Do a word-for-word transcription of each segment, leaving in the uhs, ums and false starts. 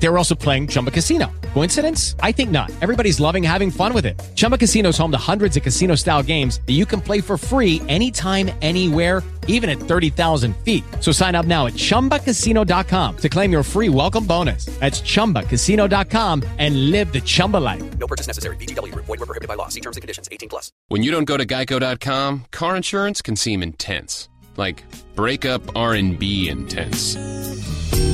They were also playing Chumba Casino. Coincidence? I think not. Everybody's loving having fun with it. Chumba Casino's home to hundreds of casino-style games that you can play for free anytime, anywhere, even at thirty thousand feet. So sign up now at chumba casino dot com to claim your free welcome bonus. That's chumba casino dot com and live the Chumba life. No purchase necessary. V G W. Void where prohibited by law. See terms and conditions. eighteen plus. When you don't go to geico dot com, car insurance can seem intense. Like breakup R and B intense.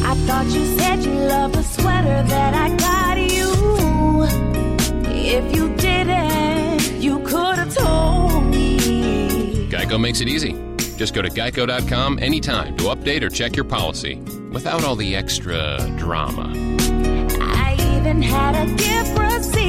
I thought you said you loved the sweater that I got you. If you didn't, you could have told me. Geico makes it easy. Just go to geico dot com anytime to update or check your policy without all the extra drama. I even had a gift receipt.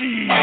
Yeah.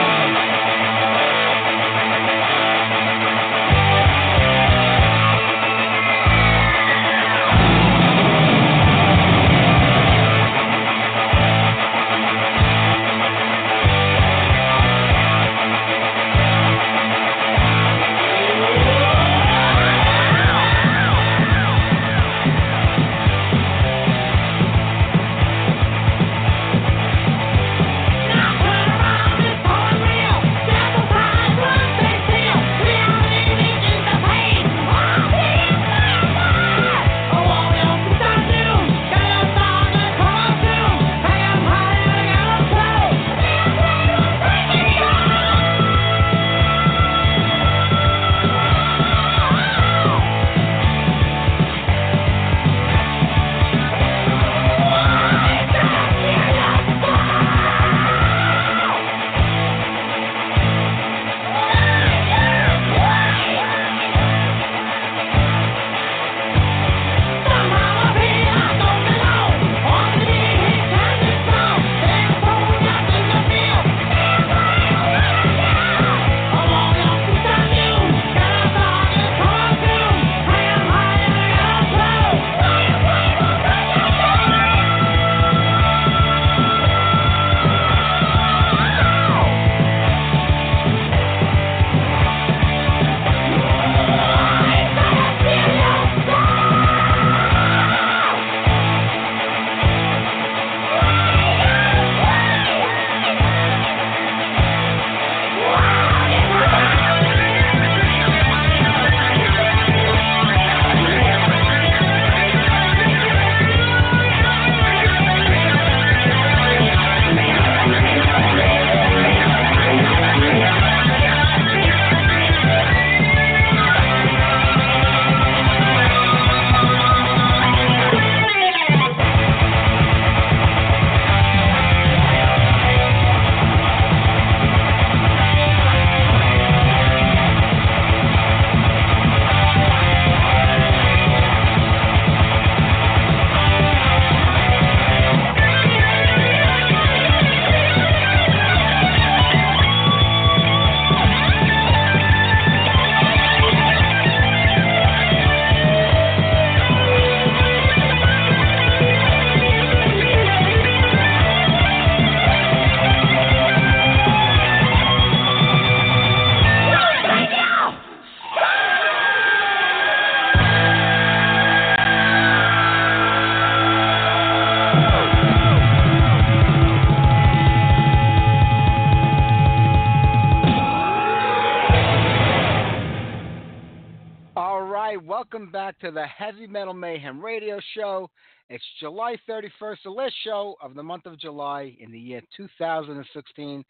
welcome back to the Heavy Metal Mayhem Radio Show. It's July thirty-first, the last show of the month of July in the year two thousand sixteen.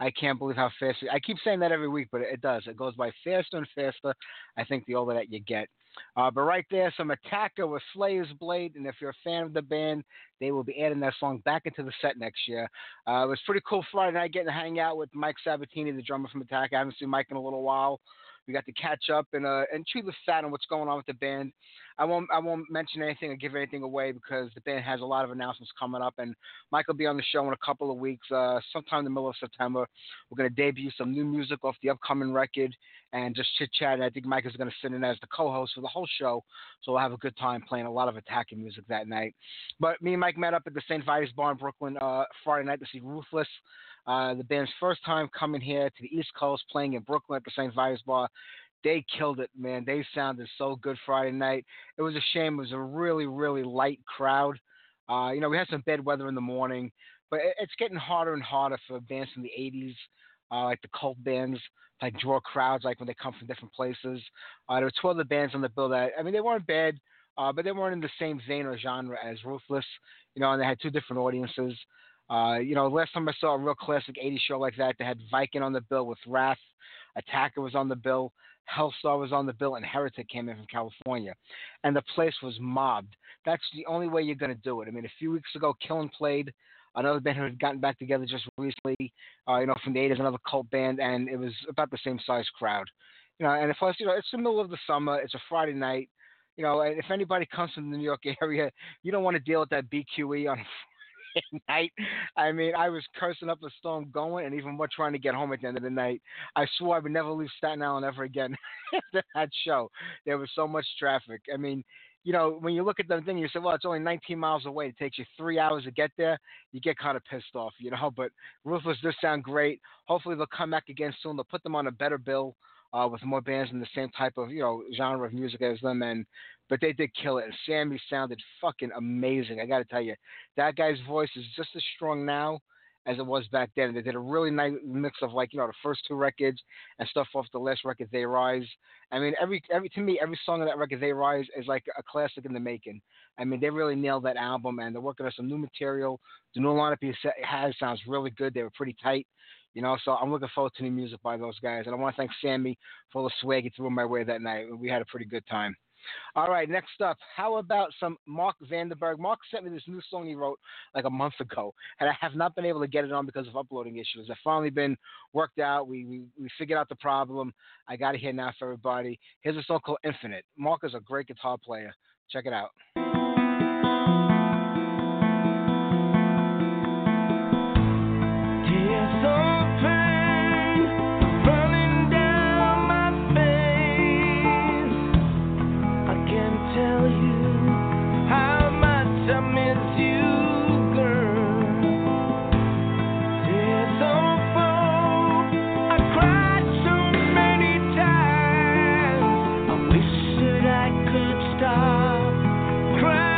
I can't believe how fast, I keep saying that every week, but it does. It goes by faster and faster, I think, the older that you get. Uh, but right there, some Attacker with Slayer's Blade, and if you're a fan of the band, they will be adding that song back into the set next year. Uh, it was pretty cool Friday night getting to hang out with Mike Sabatini, the drummer from Attacker. I haven't seen Mike in a little while. We got to catch up and uh, and chew the fat on what's going on with the band. I won't I won't mention anything or give anything away because the band has a lot of announcements coming up, and Mike will be on the show in a couple of weeks, uh, sometime in the middle of September. We're going to debut some new music off the upcoming record and just chit-chat, and I think Mike is going to sit in as the co-host for the whole show, so we'll have a good time playing a lot of Attacking music that night. But me and Mike met up at the Saint Vitus Bar in Brooklyn uh, Friday night to see Ruthless. Uh, the band's first time coming here to the East Coast, playing in Brooklyn at the Saint Vitus Bar. They killed it, man. They sounded so good Friday night. It was a shame. It was a really, really light crowd. Uh, you know, we had some bad weather in the morning, but it, it's getting harder and harder for bands from the eighties, uh, like the cult bands, like draw crowds, like when they come from different places. Uh, there were twelve other bands on the bill that, I mean, they weren't bad, uh, but they weren't in the same vein or genre as Ruthless, you know, and they had two different audiences. Uh, you know, last time I saw a real classic eighties show like that, they had Viking on the bill with Wrath, Attacker was on the bill, Hellstar was on the bill, and Heretic came in from California. And the place was mobbed. That's the only way you're going to do it. I mean, a few weeks ago, Killing played, another band who had gotten back together just recently, uh, you know, from the eighties, another cult band, and it was about the same size crowd. You know, and plus, you know, it's the middle of the summer, it's a Friday night, you know, and if anybody comes from the New York area, you don't want to deal with that B Q E on a night. I mean, I was cursing up a storm going, and even more trying to get home at the end of the night. I swore I would never leave Staten Island ever again after that show. There was so much traffic. I mean, you know, when you look at the thing, you say, well, it's only nineteen miles away. It takes you three hours to get there. You get kind of pissed off, you know, but Ruthless does sound great. Hopefully they'll come back again soon. They'll put them on a better bill uh, with more bands in the same type of, you know, genre of music as them, and but they did kill it, and Sammy sounded fucking amazing. I got to tell you, that guy's voice is just as strong now as it was back then. They did a really nice mix of, like, you know, the first two records and stuff off the last record, They Rise. I mean, every every to me, every song on that record, They Rise, is like a classic in the making. I mean, they really nailed that album, and they're working on some new material. The new lineup he has sounds really good. They were pretty tight. You know, so I'm looking forward to new music by those guys, and I want to thank Sammy for all the swag he threw my way that night. We had a pretty good time. All right, next up, how about some Mark Vandenberg? Mark sent me this new song he wrote like a month ago, and I have not been able to get it on because of uploading issues. It's finally been worked out. We we, we figured out the problem. I got it here now for everybody. Here's a song called Infinite. Mark is a great guitar player. Check it out. Cry.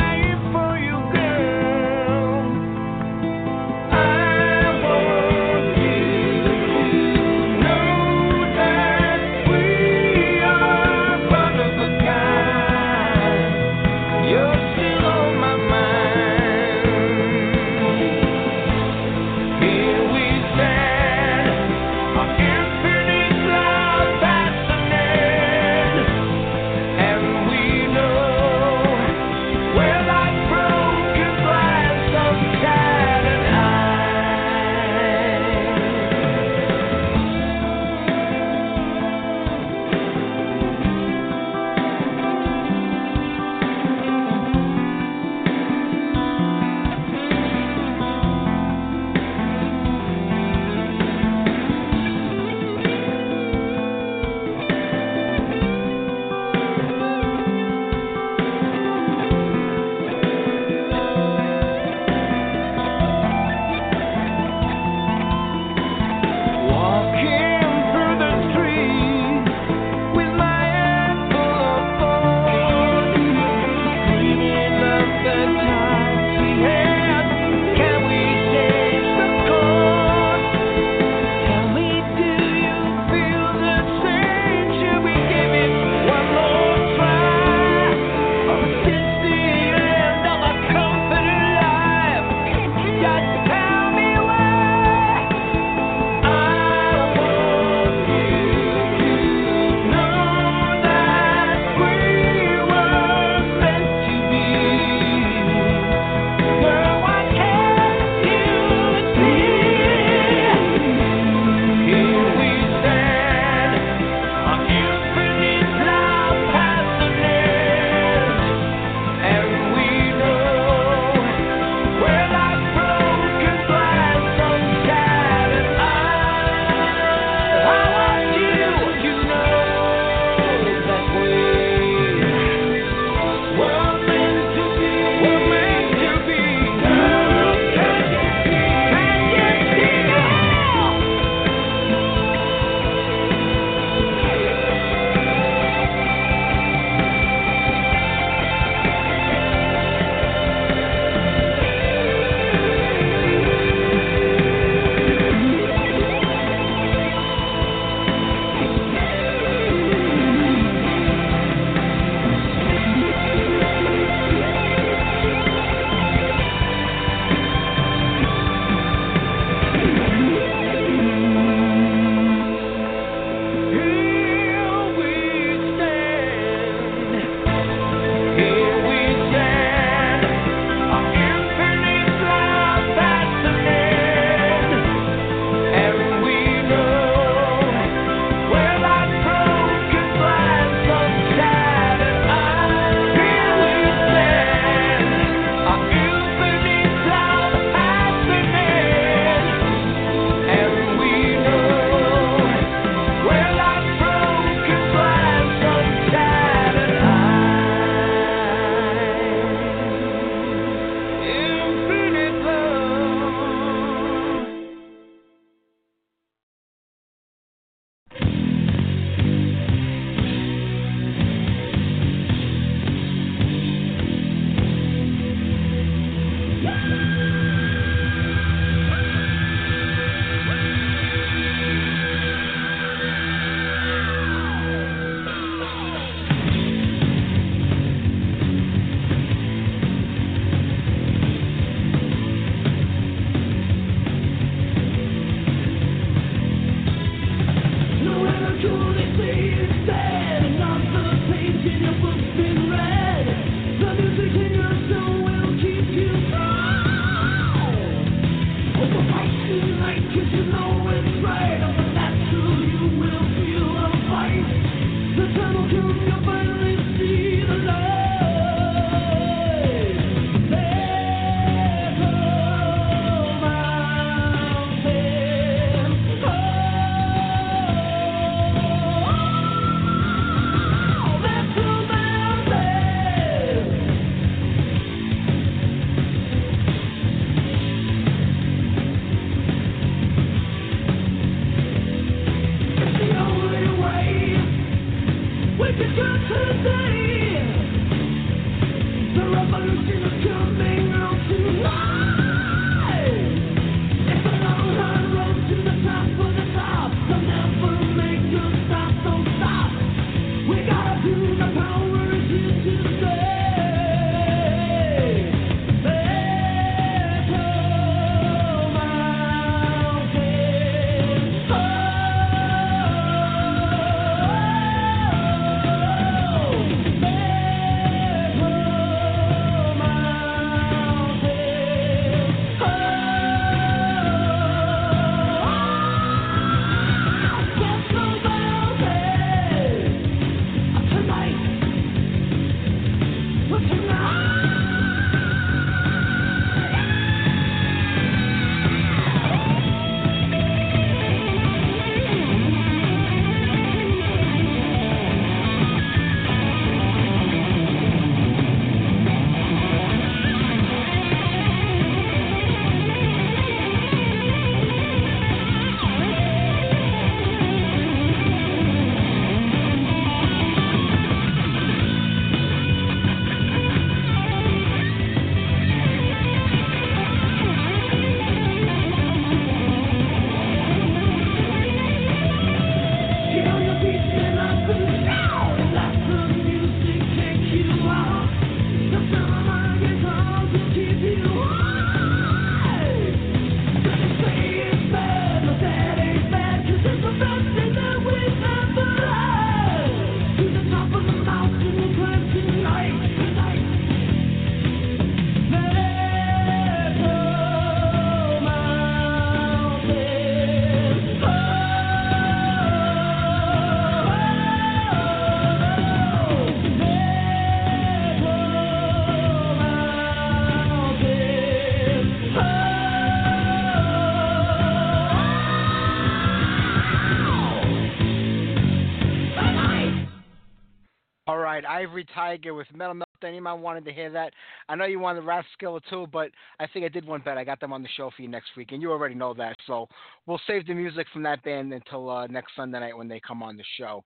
Ivory Tiger with Metal Meltdown. Anyone wanted to hear that? I know you wanted Rathskiller too, but I think I did one better. I got them on the show for you next week, and you already know that. So we'll save the music from that band until uh, next Sunday night when they come on the show.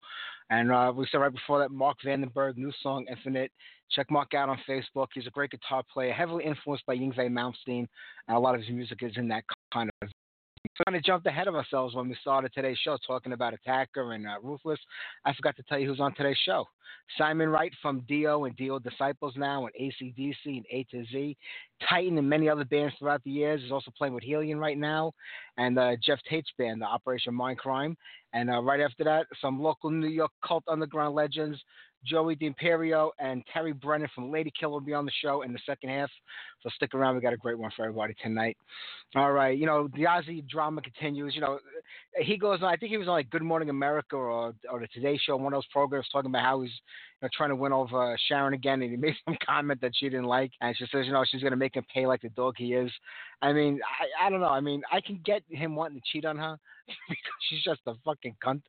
And uh, we said right before that, Mark Vandenberg, new song, Infinite. Check Mark out on Facebook. He's a great guitar player, heavily influenced by Yngwie Malmsteen, and a lot of his music is in that kind of kind of jumped ahead of ourselves when we started today's show talking about Attacker and uh, Ruthless. I forgot to tell you who's on today's show. Simon Wright from Dio and Dio Disciples now, and A C D C and A to Z, Titan and many other bands throughout the years. He's also playing with Helion right now, and uh, Jeff Tate's band, the Operation Mind Crime. And uh, right after that, some local New York cult underground legends, Joey D'Imperio and Terry Brennan from Lady Killer will be on the show in the second half. So stick around. We got a great one for everybody tonight. All right. You know, the Ozzy drama continues. You know, he goes on. I think he was on like Good Morning America or, or the Today Show, one of those programs, talking about how he's you know, trying to win over Sharon again. And he made some comment that she didn't like. And she says, you know, she's going to make him pay like the dog he is. I mean, I, I don't know. I mean, I can get him wanting to cheat on her because she's just a fucking cunt.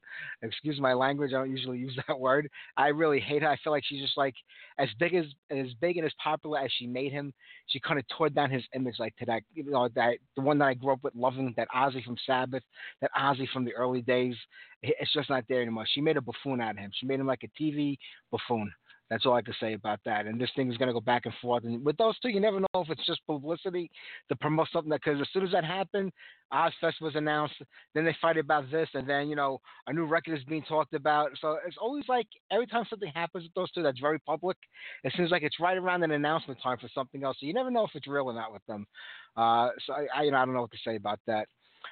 Excuse my language. I don't usually use that word. I really hate her. I feel like she's just like as big as as big and as popular as she made him. She kind of tore down his image, like to that, you know, that the one that I grew up with loving, that Ozzy from Sabbath, that Ozzy from the early days. It's just not there anymore. She made a buffoon out of him. She made him like a T V buffoon. That's all I can say about that. And this thing is going to go back and forth. And with those two, you never know if it's just publicity to promote something. Because as soon as that happened, Ozfest was announced. Then they fight about this. And then, you know, a new record is being talked about. So it's always like every time something happens with those two that's very public, it seems like it's right around an announcement time for something else. So you never know if it's real or not with them. Uh, so I, I, you know, I don't know what to say about that.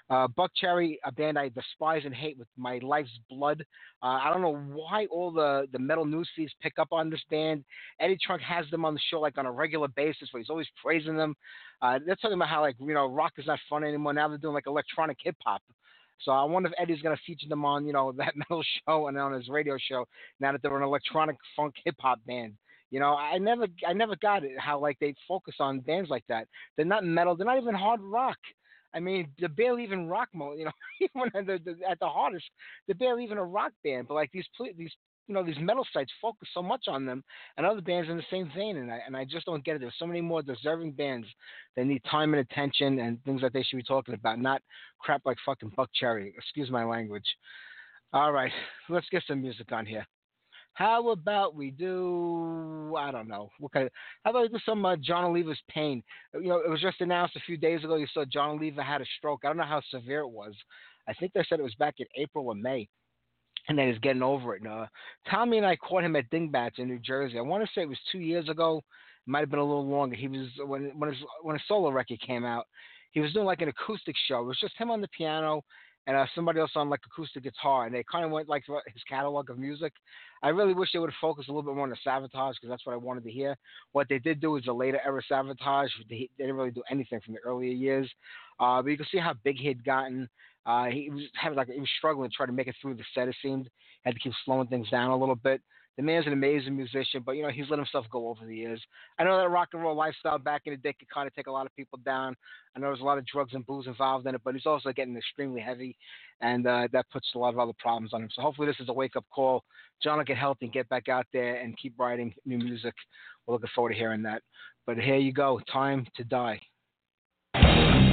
Uh, Buck Cherry, a band I despise and hate with my life's blood. Uh, I don't know why all the, the metal news feeds pick up on this band. Eddie Trunk has them on the show like on a regular basis, where he's always praising them. Uh, they're talking about how like you know rock is not fun anymore. Now they're doing like electronic hip hop. So I wonder if Eddie's going to feature them on you know that metal show and on his radio show now that they're an electronic funk hip hop band. You know, I never I never got it how like they focus on bands like that. They're not metal. They're not even hard rock. I mean, they're barely even rock mode, you know, even at the, the, at the hardest, they're barely even a rock band. But like these, these, you know, these metal sites focus so much on them and other bands in the same vein. And I, and I just don't get it. There's so many more deserving bands that need time and attention and things that they should be talking about, not crap like fucking Buck Cherry. Excuse my language. All right, let's get some music on here. How about we do, I don't know, what kind of, how about we do some uh, John Oliva's pain? You know, it was just announced a few days ago. You saw John Oliva had a stroke. I don't know how severe it was. I think they said it was back in April or May, and that he's getting over it. And, uh, Tommy and I caught him at Dingbats in New Jersey. I want to say it was two years ago. It might have been a little longer. He was when when his when his solo record came out. He was doing like an acoustic show. It was just him on the piano and uh, somebody else on like acoustic guitar, and they kind of went like through his catalog of music. I really wish they would have focused a little bit more on the Savatage, because that's what I wanted to hear. What they did do is the later era Savatage. They, they didn't really do anything from the earlier years, uh, but you can see how big he had gotten. Uh, he was having like he was struggling to try to make it through the set. It seemed had to keep slowing things down a little bit. The man's an amazing musician, but, you know, he's let himself go over the years. I know that rock and roll lifestyle back in the day could kind of take a lot of people down. I know there's a lot of drugs and booze involved in it, but he's also getting extremely heavy, and uh, that puts a lot of other problems on him. So hopefully this is a wake-up call. John will get healthy and get back out there and keep writing new music. We're looking forward to hearing that. But here you go, Time to Die. Die!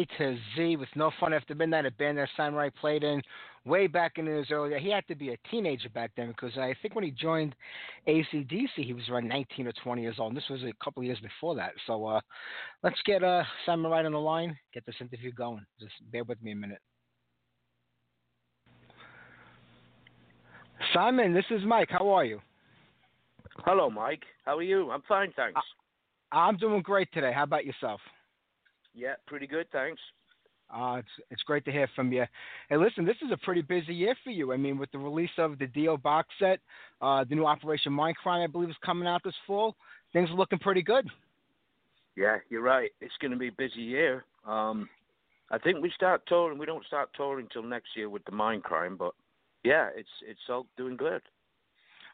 A to Z with No Fun After Midnight, a band that Simon Wright played in way back in his early days. He had to be a teenager back then because I think when he joined A C D C, he was around nineteen or twenty years old. And this was a couple of years before that. So uh, let's get uh, Simon Wright on the line, get this interview going. Just bear with me a minute. Simon, this is Mike. How are you? Hello, Mike. How are you? I'm fine, thanks. Uh, I'm doing great today. How about yourself? Yeah, pretty good, thanks. Uh, it's it's great to hear from you. Hey, listen, this is a pretty busy year for you. I mean, with the release of the Dio box set, uh, the new Operation Mind Crime, I believe, is coming out this fall. Things are looking pretty good. Yeah, you're right. It's going to be a busy year. Um, I think we start touring. We don't start touring until next year with the Mind Crime, but, yeah, it's it's all doing good.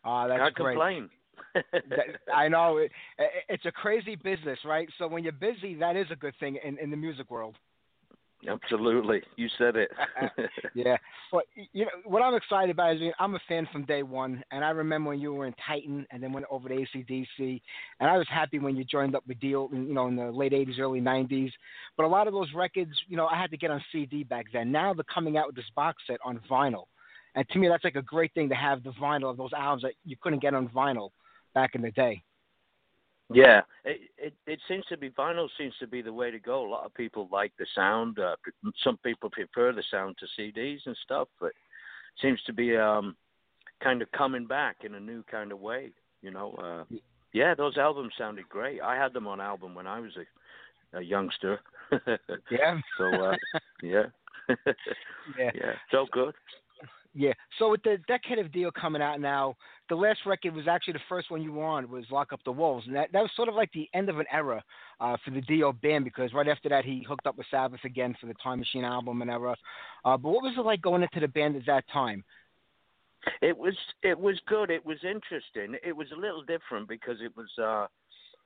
Uh, that's Can't great. complain. I know it, it's a crazy business, right? So when you're busy, that is a good thing in, in the music world. Absolutely, you said it. Yeah, but you know what I'm excited about is, you know, I'm a fan from day one, and I remember when you were in Titan, and then went over to A C D C, and I was happy when you joined up with Dio, you know, in the late eighties, early nineties. But a lot of those records, you know, I had to get on C D back then. Now they're coming out with this box set on vinyl, and to me, that's like a great thing to have the vinyl of those albums that you couldn't get on vinyl back in the day. Yeah, it, it it seems to be vinyl seems to be the way to go. A lot of people like the sound. Uh, some people prefer the sound to C Ds and stuff, but it seems to be um, kind of coming back in a new kind of way. You know, uh, yeah, those albums sounded great. I had them on album when I was a, a youngster. Yeah. So uh, yeah. Yeah. Yeah. So good. Yeah, so with the Decade of Dio coming out now, the last record was actually the first one you were on was Lock Up the Wolves, and that, that was sort of like the end of an era uh, for the Dio band, because right after that he hooked up with Sabbath again for the Time Machine album and era. Uh, but what was it like going into the band at that time? It was it was good. It was interesting. It was a little different because it was uh,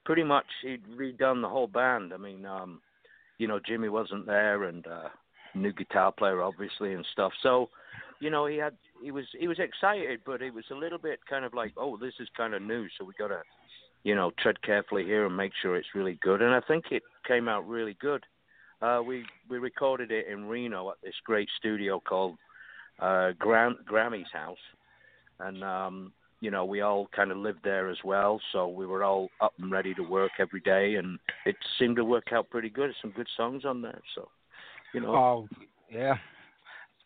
pretty much he'd redone the whole band. I mean, um, you know, Jimmy wasn't there, and uh, new guitar player obviously and stuff. So. You know, he had he was he was excited, but it was a little bit kind of like, oh, this is kind of new, so we got to, you know, tread carefully here and make sure it's really good. And I think it came out really good. Uh, we we recorded it in Reno at this great studio called uh, Gram- Grammy's house, and um, you know, we all kind of lived there as well, so we were all up and ready to work every day, and it seemed to work out pretty good. Some good songs on there, so you know. Oh yeah.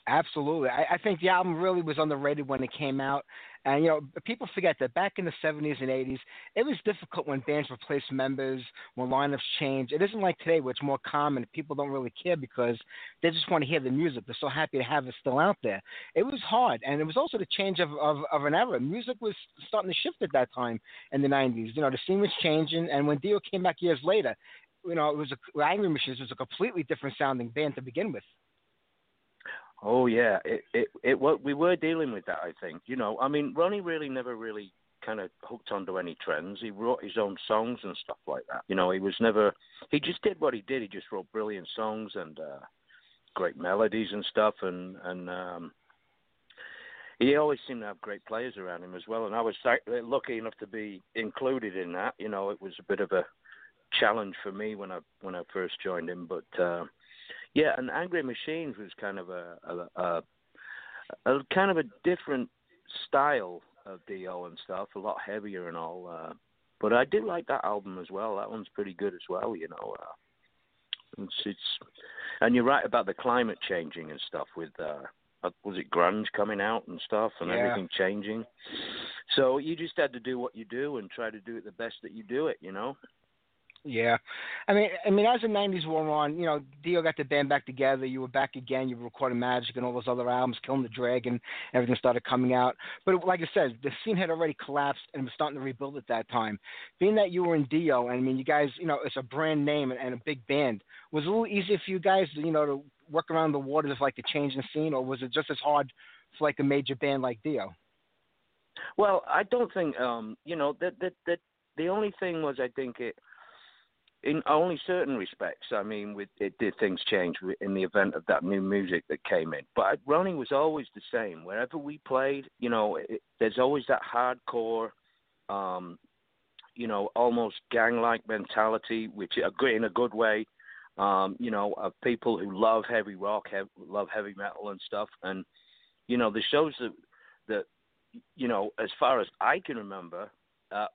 Absolutely. I, I think the album really was underrated when it came out. And, you know, people forget that back in the seventies and eighties, it was difficult when bands replaced members, when lineups changed. It isn't like today, where it's more common. People don't really care because they just want to hear the music. They're so happy to have it still out there. It was hard, and it was also the change of, of, of an era. Music was starting to shift at that time in the nineties. You know, the scene was changing, and when Dio came back years later, you know, it was a, Angry Machines was a completely different sounding band to begin with. Oh yeah, it it it what we were dealing with that, I think. You know, I mean, Ronnie really never really kind of hooked onto any trends. He wrote his own songs and stuff like that. You know, he was never he just did what he did. He just wrote brilliant songs and uh, great melodies and stuff, and and um, he always seemed to have great players around him as well. And I was lucky enough to be included in that. You know, it was a bit of a challenge for me when I when I first joined him, but. Uh, Yeah, and Angry Machines was kind of a, a, a, a kind of a different style of Dio and stuff, a lot heavier and all. Uh, but I did like that album as well. That one's pretty good as well, you know. Uh, it's, it's and you're right about the climate changing and stuff with uh, was it grunge coming out and stuff, and yeah. Everything changing. So you just had to do what you do and try to do it the best that you do it, you know. Yeah, I mean, I mean, as the nineties wore on, you know, Dio got the band back together. You were back again. You were recording Magic and all those other albums, Killing the Dragon. Everything started coming out. But it, like I said, the scene had already collapsed and was starting to rebuild at that time. Being that you were in Dio, and I mean, you guys, you know, it's a brand name and, and a big band. Was it a little easier for you guys, you know, to work around the waters of like the change in the scene, or was it just as hard for like a major band like Dio? Well, I don't think, um, you know, that that that the only thing was, I think it. In only certain respects, I mean, with, it did things change in the event of that new music that came in. But Ronnie was always the same. Wherever we played, you know, it, there's always that hardcore, um, you know, almost gang-like mentality, which in a good way. um, you know, of people who love heavy rock, have, love heavy metal and stuff. And, you know, the shows that, that you know, as far as I can remember, uh,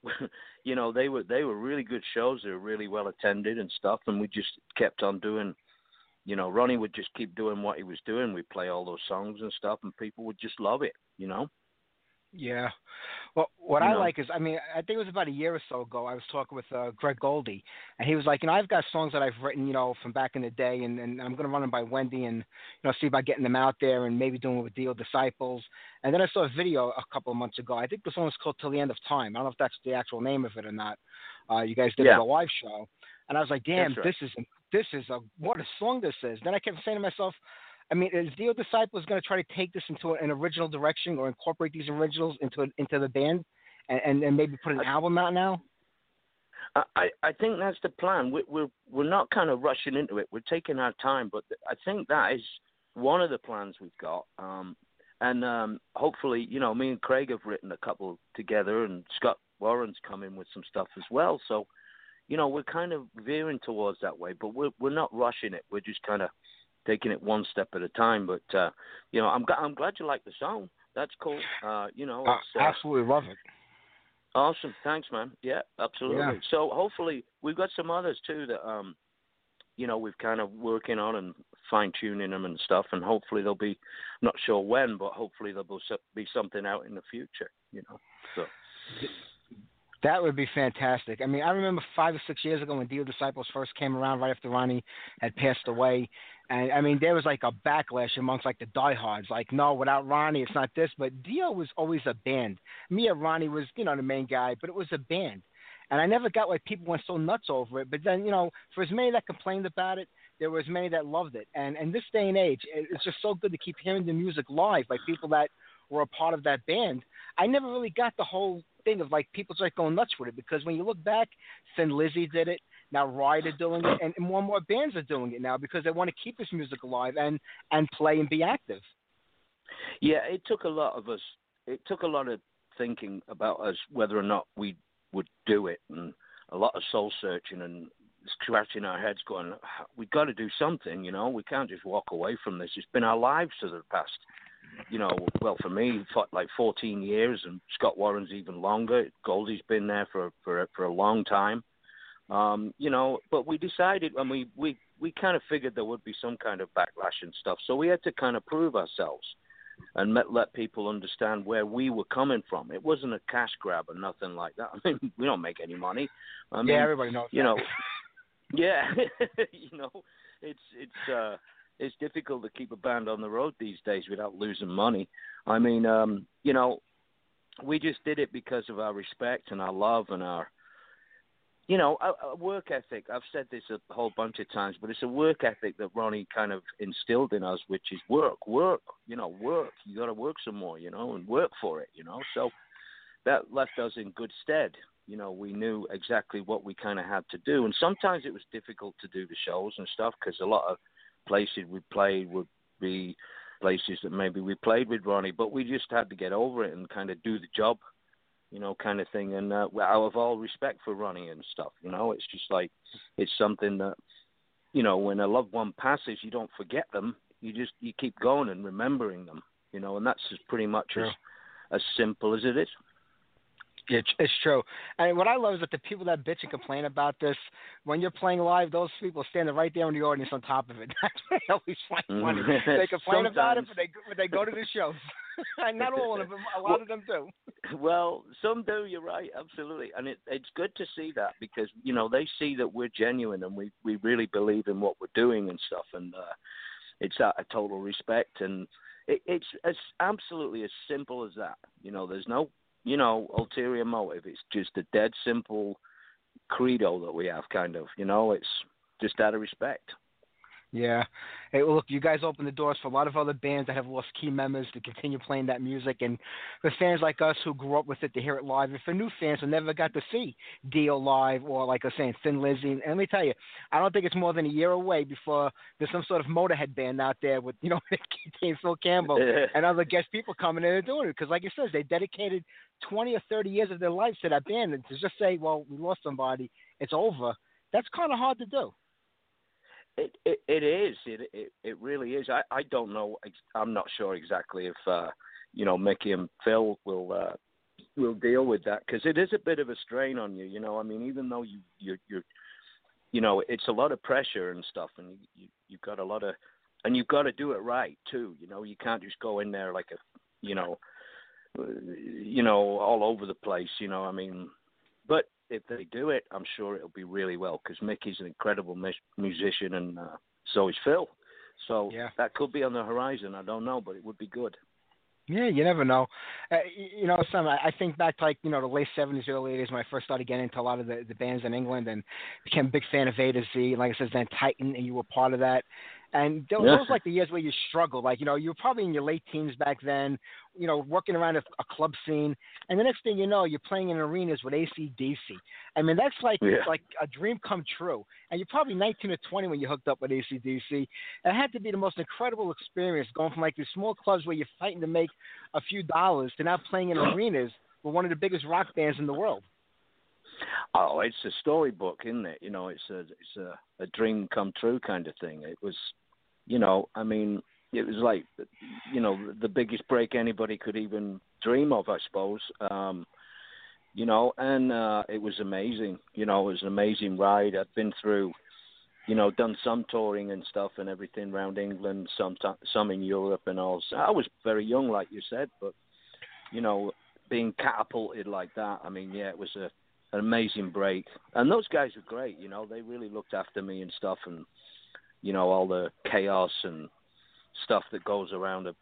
you know, they were they were really good shows. They were really well attended and stuff. And we just kept on doing, you know, Ronnie would just keep doing what he was doing. We'd play all those songs and stuff, and people would just love it, you know? Yeah. Well, what you I know. like is, I mean, I think it was about a year or so ago, I was talking with uh, Greg Goldie, and he was like, you know, I've got songs that I've written, you know, from back in the day, and, and I'm going to run them by Wendy and, you know, see about getting them out there and maybe doing it with Dio Disciples. And then I saw a video a couple of months ago. I think the song was called Till the End of Time. I don't know if that's the actual name of it or not. Uh, you guys did yeah. a live show. And I was like, damn, right. this is this is a what a song this is. Then I kept saying to myself, I mean, is Dio Disciples going to try to take this into an original direction or incorporate these originals into into the band and, and, and maybe put an I, album out now? I, I think that's the plan. We, we're, we're not kind of rushing into it. We're taking our time, but I think that is one of the plans we've got. Um, and um, hopefully, you know, me and Craig have written a couple together, and Scott Warren's come in with some stuff as well, so... You know, we're kind of veering towards that way, but we're we're not rushing it. We're just kind of taking it one step at a time. But uh, you know, I'm I'm glad you like the song. That's cool. Uh, you know, it's, uh, absolutely love it. Awesome, thanks, man. Yeah, absolutely. Yeah. So hopefully we've got some others too that um, you know, we've kind of working on and fine tuning them and stuff. And hopefully they'll be, not sure when, but hopefully there'll be something out in the future. You know, so. That would be fantastic. I mean, I remember five or six years ago when Dio Disciples first came around right after Ronnie had passed away. And, I mean, there was like a backlash amongst like the diehards. Like, no, without Ronnie, it's not this. But Dio was always a band. Me and Ronnie was, you know, the main guy, but it was a band. And I never got why people went so nuts over it. But then, you know, for as many that complained about it, there were as many that loved it. And in this day and age, it's just so good to keep hearing the music live by people that were a part of that band. I never really got the whole thing of like people just like going nuts with it, because when you look back, Thin Lizzy did it, now Riot are doing it, and more and more bands are doing it now because they want to keep this music alive and, and play and be active. Yeah, it took a lot of us, it took a lot of thinking about us whether or not we would do it, and a lot of soul searching and scratching our heads going, we've got to do something, you know, we can't just walk away from this. It's been our lives for the past, you know, well, for me, like fourteen years, and Scott Warren's even longer. Goldie's been there for for, for a long time, um, you know. But we decided, and we, we, we kind of figured there would be some kind of backlash and stuff, so we had to kind of prove ourselves and met, let people understand where we were coming from. It wasn't a cash grab or nothing like that. I mean, we don't make any money. I mean, yeah, everybody knows you that. know. Yeah, you know, it's it's. Uh, It's difficult to keep a band on the road these days without losing money. I mean, um, you know, we just did it because of our respect and our love and our, you know, our, our work ethic. I've said this a whole bunch of times, but it's a work ethic that Ronnie kind of instilled in us, which is work, work, you know, work. You got to work some more, you know, and work for it, you know. So that left us in good stead. You know, we knew exactly what we kind of had to do. And sometimes it was difficult to do the shows and stuff because a lot of places we played would be places that maybe we played with Ronnie, but we just had to get over it and kind of do the job, you know, kind of thing. And uh, out of all respect for Ronnie and stuff, you know, it's just like, it's something that, you know, when a loved one passes, you don't forget them. You just, you keep going and remembering them, you know, and that's just pretty much yeah. as, as simple as it is. It's, it's true. And what I love is that the people that bitch and complain about this, when you're playing live, those people standing right there in the audience on top of it. That's what I always find funny. They complain sometimes. about it, but they, but they go to the shows. And not all of them, a lot well, of them do. Well, some do, you're right, absolutely. And it, it's good to see that because, you know, they see that we're genuine and we, we really believe in what we're doing and stuff. And uh, it's out of total respect. And it, it's, it's absolutely as simple as that. You know, there's no... you know, ulterior motive. It's just a dead simple credo that we have, kind of, you know, it's just out of respect. Yeah. Hey, well, look, you guys open the doors for a lot of other bands that have lost key members to continue playing that music. And for fans like us who grew up with it to hear it live, and for new fans who never got to see Dio live or, like I was saying, Thin Lizzy. And let me tell you, I don't think it's more than a year away before there's some sort of Motorhead band out there with, you know, Phil Campbell and other guest people coming in and doing it. Because, like I said, they dedicated twenty or thirty years of their lives to that band. And to just say, well, we lost somebody, it's over, that's kind of hard to do. It it, it is. It, it it really is. I, I don't know. I'm not sure exactly if uh, you know Mickey and Phil will uh, will deal with that, because it is a bit of a strain on you. You know, I mean, even though you you you you know, it's a lot of pressure and stuff, and you, you you've got a lot of, and you've got to do it right too. You know, you can't just go in there like a you know you know all over the place. You know, I mean, but if they do it, I'm sure it'll be really well, because Mickey's an incredible mu- musician, and uh, so is Phil. So yeah. That could be on the horizon. I don't know, but it would be good. Yeah, you never know. Uh, you know, Sam, I think back to, like, you know, the late seventies, early eighties when I first started getting into a lot of the, the bands in England, and became a big fan of A to Z. Like I said, then Titan, and you were part of that. And those yeah. like the years where you struggled, like, you know, you were probably in your late teens back then, you know, working around a, a club scene. And the next thing you know, you're playing in arenas with A C D C. I mean, that's like yeah. like a dream come true. And you're probably nineteen or twenty when you hooked up with A C D C. And it had to be the most incredible experience, going from like these small clubs where you're fighting to make a few dollars to now playing in arenas with one of the biggest rock bands in the world. Oh, it's a storybook, isn't it? You know, it's a it's a, a dream come true kind of thing. It was, you know, I mean, it was like, you know, the biggest break anybody could even dream of, I suppose. Um, you know, and uh, it was amazing. You know, it was an amazing ride. I've been through, you know, done some touring and stuff and everything around England, some some in Europe and all. So I was very young, like you said, but, you know, being catapulted like that, I mean, yeah, it was a an amazing break. And those guys were great, you know, they really looked after me and stuff, and, you know, all the chaos and stuff that goes around a,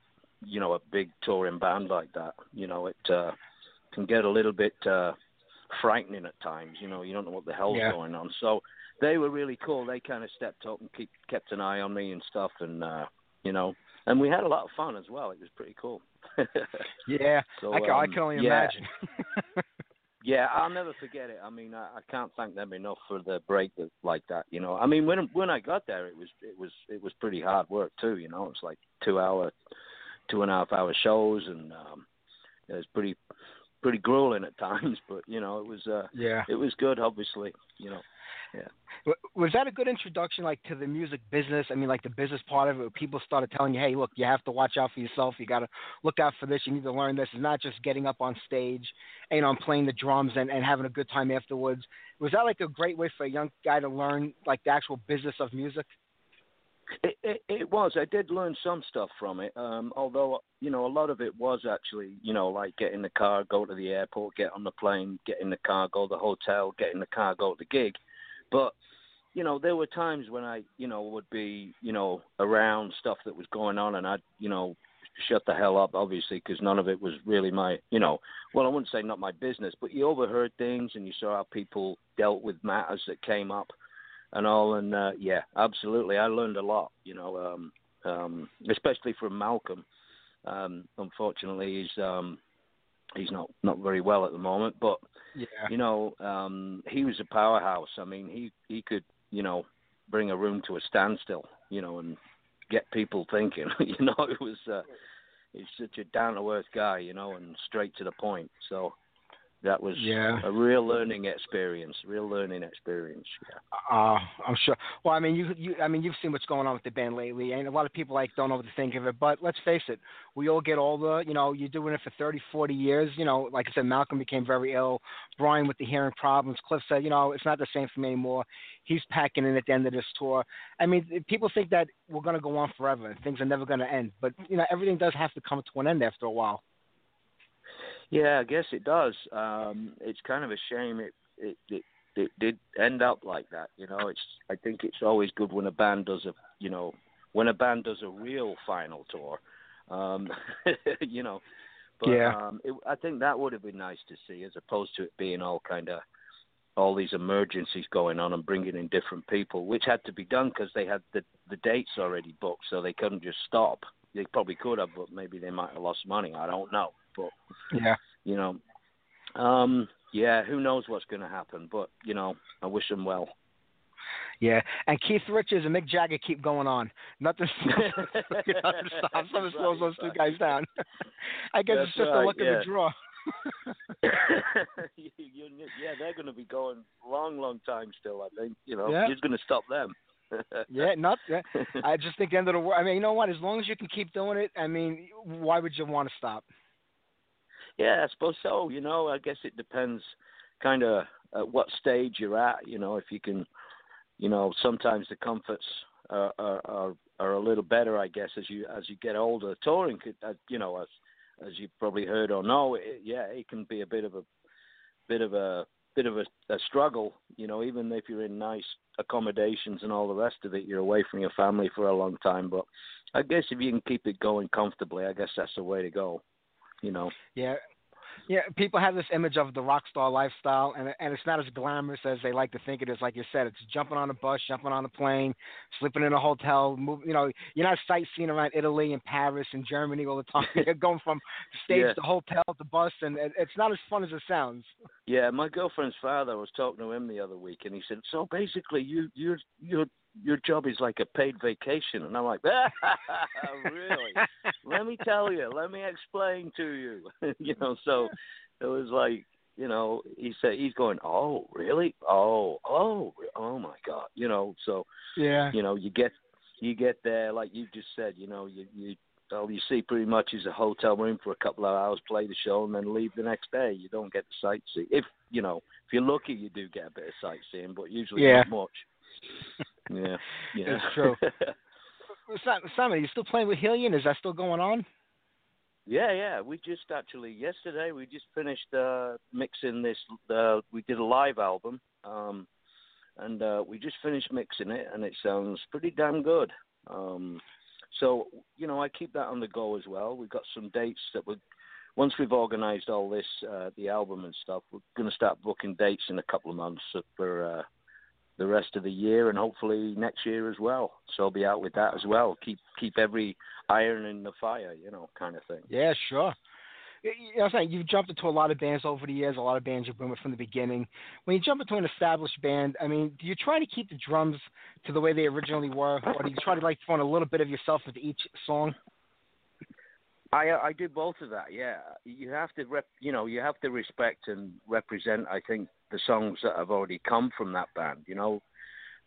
you know, a big touring band like that. You know, it uh, can get a little bit uh, frightening at times, you know, you don't know what the hell's yeah. going on. So they were really cool. They kind of stepped up and keep, kept an eye on me and stuff, and, uh, you know, and we had a lot of fun as well. It was pretty cool. yeah, so, I, can, um, I can only yeah. imagine. Yeah, I'll never forget it. I mean, I, I can't thank them enough for the break that, like that, you know. I mean, when when I got there, it was it was it was pretty hard work too, you know. It was like two hour, two and a half hour shows, and um, it was pretty pretty grueling at times. But you know, it was uh, yeah, it was good, obviously, you know. Yeah. Was that a good introduction, like, to the music business? I mean, like, the business part of it, where people started telling you, hey, look, you have to watch out for yourself. You got to look out for this. You need to learn this. It's not just getting up on stage and on playing the drums and, and having a good time afterwards. Was that, like, a great way for a young guy to learn, like, the actual business of music? It, it, it was. I did learn some stuff from it, um, although, you know, a lot of it was actually, you know, like get in the car, go to the airport, get on the plane, get in the car, go to the hotel, get in the car, go to the gig. But, you know, there were times when I, you know, would be, you know, around stuff that was going on, and I'd, you know, shut the hell up, obviously, because none of it was really my, you know, well, I wouldn't say not my business, but you overheard things and you saw how people dealt with matters that came up and all. And, uh, yeah, absolutely. I learned a lot, you know, um, um, especially from Malcolm. Um, unfortunately, he's... Um, He's not, not very well at the moment, but, yeah. you know, um, he was a powerhouse. I mean, he, he could, you know, bring a room to a standstill, you know, and get people thinking, you know, it was, uh, he's such a down-to-earth guy, you know, and straight to the point. So that was yeah. a real learning experience, real learning experience. Yeah. Uh, I'm sure. Well, I mean, you, you, I mean, you've seen what's going on with the band lately, and a lot of people, like, don't know what to think of it, but let's face it, we all get older, you know, you're doing it for thirty, forty years, you know, like I said, Malcolm became very ill, Brian with the hearing problems, Cliff said, you know, it's not the same for me anymore, he's packing in at the end of this tour. I mean, people think that we're going to go on forever, and things are never going to end, but, you know, everything does have to come to an end after a while. Yeah, I guess it does. Um, it's kind of a shame it, it it it did end up like that. You know, it's I think it's always good when a band does a you know when a band does a real final tour. Um, you know, but yeah. um, it, I think that would have been nice to see, as opposed to it being all kind of all these emergencies going on and bringing in different people, which had to be done because they had the the dates already booked, so they couldn't just stop. They probably could have, but maybe they might have lost money. I don't know. But, yeah, you know, um, yeah, who knows what's going to happen, but, you know, I wish them well. Yeah, and Keith Richards and Mick Jagger keep going on. Nothing stops. Nothing slows those two guys down. I guess That's it's just right, a look yeah. of the draw. you, you, yeah, they're going to be going long, long time still, I think. You know, yeah. Who's going to stop them? Yeah, not. I just think the end of the world. I mean, you know what? As long as you can keep doing it, I mean, why would you want to stop? Yeah, I suppose so. You know, I guess it depends kind of at what stage you're at. You know, if you can, you know, sometimes the comforts are are, are, are a little better, I guess, as you as you get older. Touring, could, uh, you know, as as you've probably heard or know, it, yeah, it can be a bit of a bit of a bit of a, a struggle. You know, even if you're in nice accommodations and all the rest of it, you're away from your family for a long time. But I guess if you can keep it going comfortably, I guess that's the way to go. You know. Yeah. Yeah, people have this image of the rock star lifestyle, and and it's not as glamorous as they like to think it is. Like you said, it's jumping on a bus, jumping on a plane, sleeping in a hotel. Move, you know, you're not sightseeing around Italy and Paris and Germany all the time. You're going from stage yeah. to hotel to bus, and it's not as fun as it sounds. Yeah, my girlfriend's father, I was talking to him the other week, and he said, "So basically, you you you're." your job is like a paid vacation." And I'm like, really? Let me tell you, let me explain to you. You know, so it was like, you know, he said, he's going, "Oh, really? Oh, oh, oh my God." You know, so, yeah, you know, you get, you get there, like you just said, you know, you, you, all you see pretty much is a hotel room for a couple of hours, play the show, and then leave the next day. You don't get to sightsee. If, you know, if you're lucky, you do get a bit of sightseeing, but usually yeah. not much. Yeah, yeah, it's true. Simon, are you still playing with Hillian? Is that still going on? Yeah, yeah. We just actually yesterday we just finished uh, mixing this. Uh, we did a live album, um, and uh, we just finished mixing it, and it sounds pretty damn good. Um, so you know, I keep that on the go as well. We've got some dates that we, once we've organised all this, uh, the album and stuff, we're going to start booking dates in a couple of months for. Uh, the rest of the year and hopefully next year as well. So I'll be out with that as well. Keep keep every iron in the fire, you know, kind of thing. Yeah, sure. You know what I'm saying? You've jumped into a lot of bands over the years, a lot of bands you've been with from the beginning. When you jump into an established band, I mean, do you try to keep the drums to the way they originally were, or do you try to like throw in a little bit of yourself into each song? I I do both of that, yeah. You have to, rep, you know, you have to respect and represent, I think, the songs that have already come from that band, you know.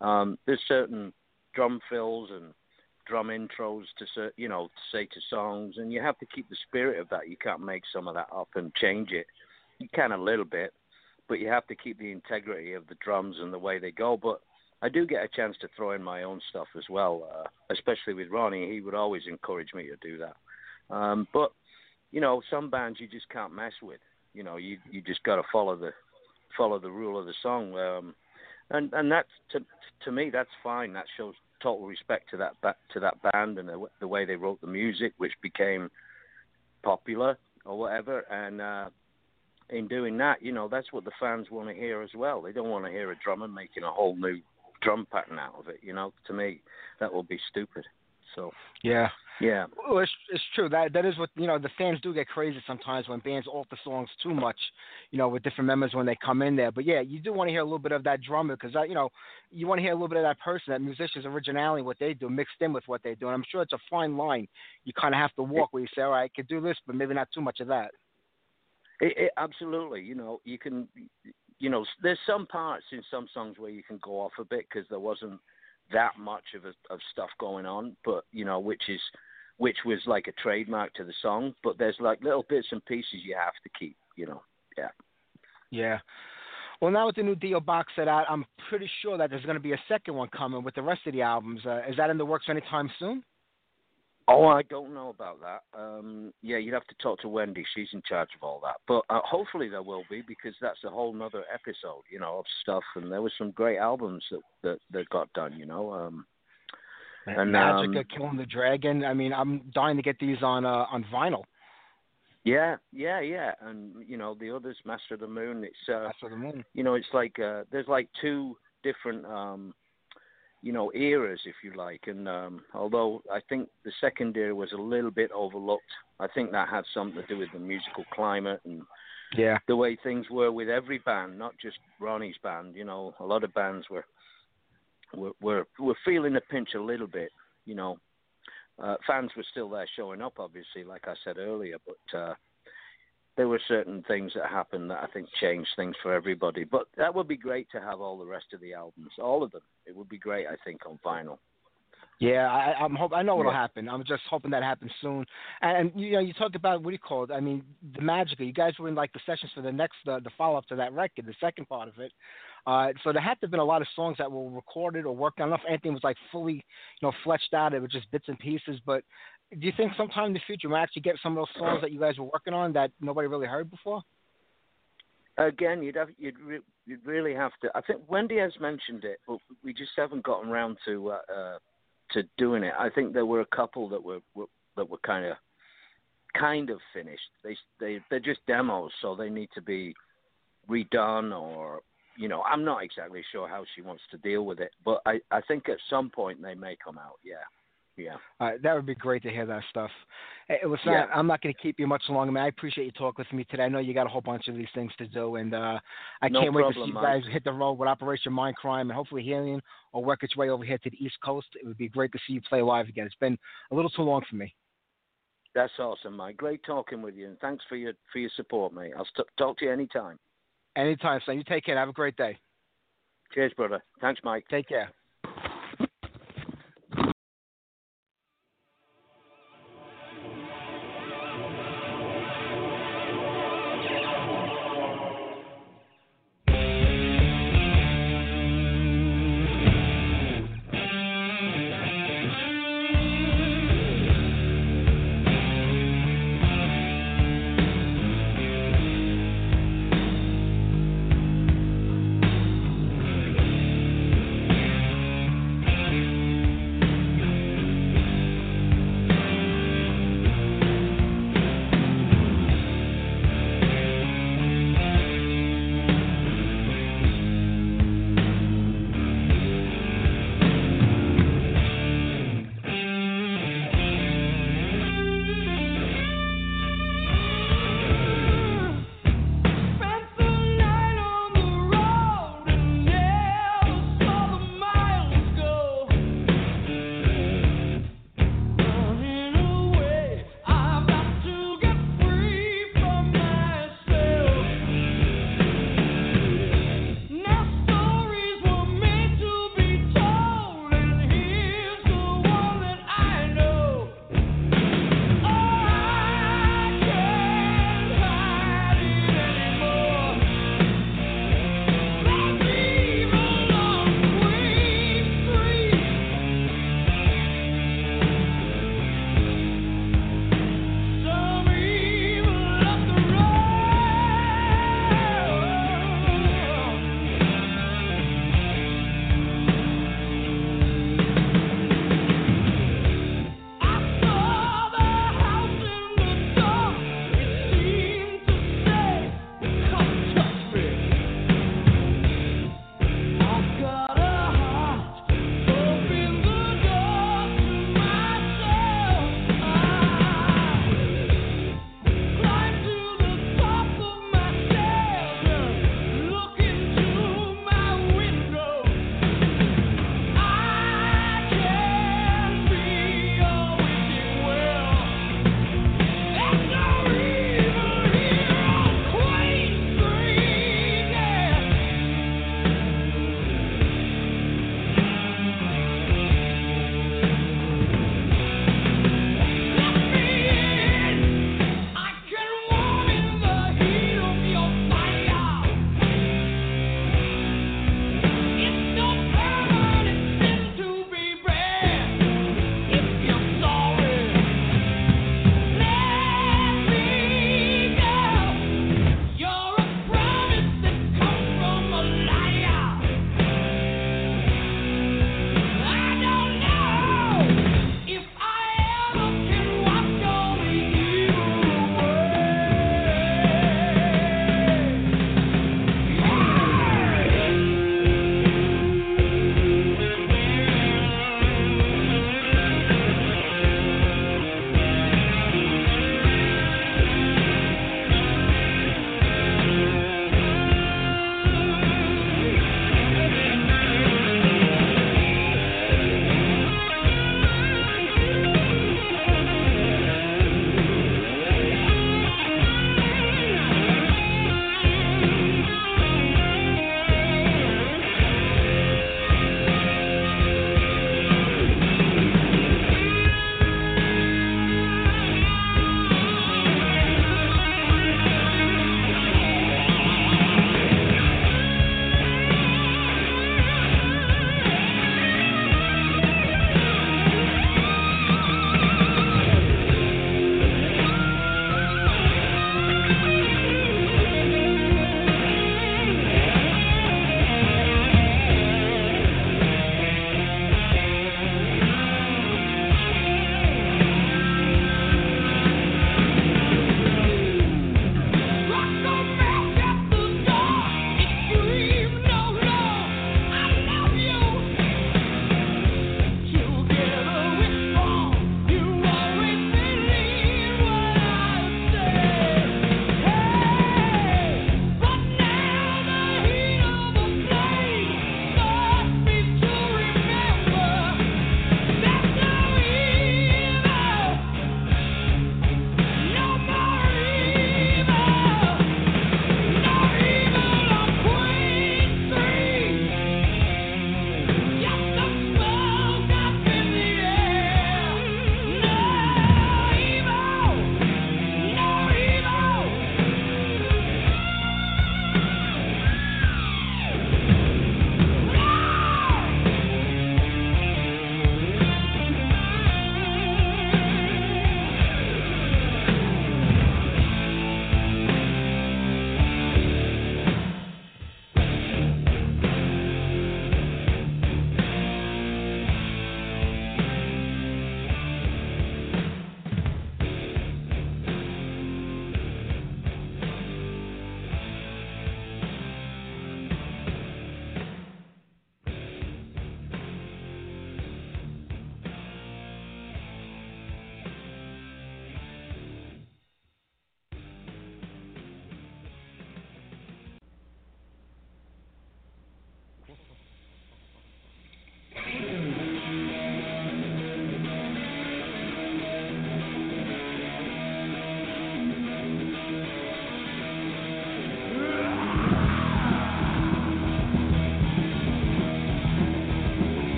Um, there's certain drum fills and drum intros to, you know, to say to songs, and you have to keep the spirit of that. You can't make some of that up and change it. You can a little bit, but you have to keep the integrity of the drums and the way they go. But I do get a chance to throw in my own stuff as well, uh, especially with Ronnie. He would always encourage me to do that. Um, but, you know, some bands you just can't mess with, you know, you, you just got to follow the, follow the rule of the song. Um, and, and that's, to, to me, that's fine. That shows total respect to that, to that band and the, the way they wrote the music, which became popular or whatever. And, uh, in doing that, you know, that's what the fans want to hear as well. They don't want to hear a drummer making a whole new drum pattern out of it. You know, to me, that would be stupid. So, yeah. Yeah. Well, it's, it's true. That That is what, you know, the fans do get crazy sometimes when bands alter songs too much, you know, with different members when they come in there. But, yeah, you do want to hear a little bit of that drummer because, you know, you want to hear a little bit of that person, that musician's originality, what they do, mixed in with what they do. And I'm sure it's a fine line you kind of have to walk where you say, all right, I could do this, but maybe not too much of that. It, it, absolutely. You know, you can, you know, there's some parts in some songs where you can go off a bit because there wasn't that much of a, of stuff going on, but you know, which is which was like a trademark to the song. But there's like little bits and pieces you have to keep, you know. Yeah. Yeah. Well, now with the new Dio box set out, I'm pretty sure that there's going to be a second one coming with the rest of the albums. Uh, is that in the works anytime soon? Oh, I don't know about that. Um, yeah, you'd have to talk to Wendy. She's in charge of all that. But uh, hopefully there will be, because that's a whole nother episode, you know, of stuff. And there were some great albums that that, that got done, you know. Um, and Magic, um, Killing the Dragon. I mean, I'm dying to get these on uh, on vinyl. Yeah, yeah, yeah. And, you know, the others, Master of the Moon. It's uh, Master of the Moon. You know, it's like uh, there's like two different... Um, you know, eras, if you like. And um, although I think the second era was a little bit overlooked, I think that had something to do with the musical climate and yeah. the way things were with every band, not just Ronnie's band. You know, a lot of bands were were were, were feeling the pinch a little bit, you know. Uh, fans were still there showing up, obviously, like I said earlier, but uh, there were certain things that happened that I think changed things for everybody. But that would be great to have all the rest of the albums, all of them. It would be great, I think, on vinyl. Yeah, I, I'm hope, I know what'll yeah. happen. I'm just hoping that happens soon. And, and you know, you talked about what do you call it? I mean, the Magica. You guys were in like the sessions for the next, the, the follow up to that record, the second part of it. Uh, so there had to have been a lot of songs that were recorded or worked on. I don't know if anything was like fully, you know, fleshed out. It was just bits and pieces. But do you think sometime in the future we'll actually get some of those songs that you guys were working on that nobody really heard before? Again, you'd have you'd re- you'd really have to. I think Wendy has mentioned it, but we just haven't gotten around to. Uh, uh, to doing it. I think there were a couple that were, were that were kind of kind of finished. They they they're just demos, so they need to be redone or, you know, I'm not exactly sure how she wants to deal with it, but I, I think at some point they may come out. Yeah. Yeah. All right, that would be great to hear that stuff. It was not, yeah. I'm not going to keep you much longer, man. I appreciate you talking with me today. I know you got a whole bunch of these things to do, and uh, I no can't problem, wait to see you guys man. hit the road with Operation Mind Crime and hopefully healing or work its way over here to the East Coast. It would be great to see you play live again. It's been a little too long for me. That's awesome, man. Great talking with you, and thanks for your for your support, mate. I'll st- talk to you anytime. Anytime, son. You take care. Have a great day. Cheers, brother. Thanks, Mike. Take care.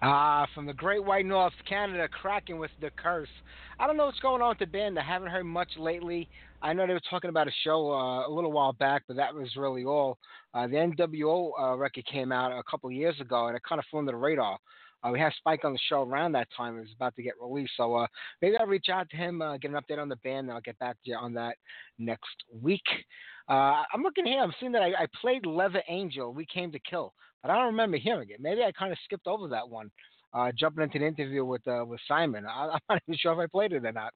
Ah, uh, from the Great White North, Canada, cracking with The Curse. I don't know what's going on with the band. I haven't heard much lately. I know they were talking about a show uh, a little while back, but that was really all. Uh, the N W O uh, record came out a couple of years ago, and it kind of flew under the radar. Uh, we had Spike on the show around that time. It was about to get released. So uh, maybe I'll reach out to him, uh, get an update on the band, and I'll get back to you on that next week. Uh, I'm looking here. I'm seeing that I, I played Leather Angel, We Came to Kill, but I don't remember hearing it. Maybe I kind of skipped over that one, uh, jumping into an interview with uh, with Simon. I, I'm not even sure if I played it or not.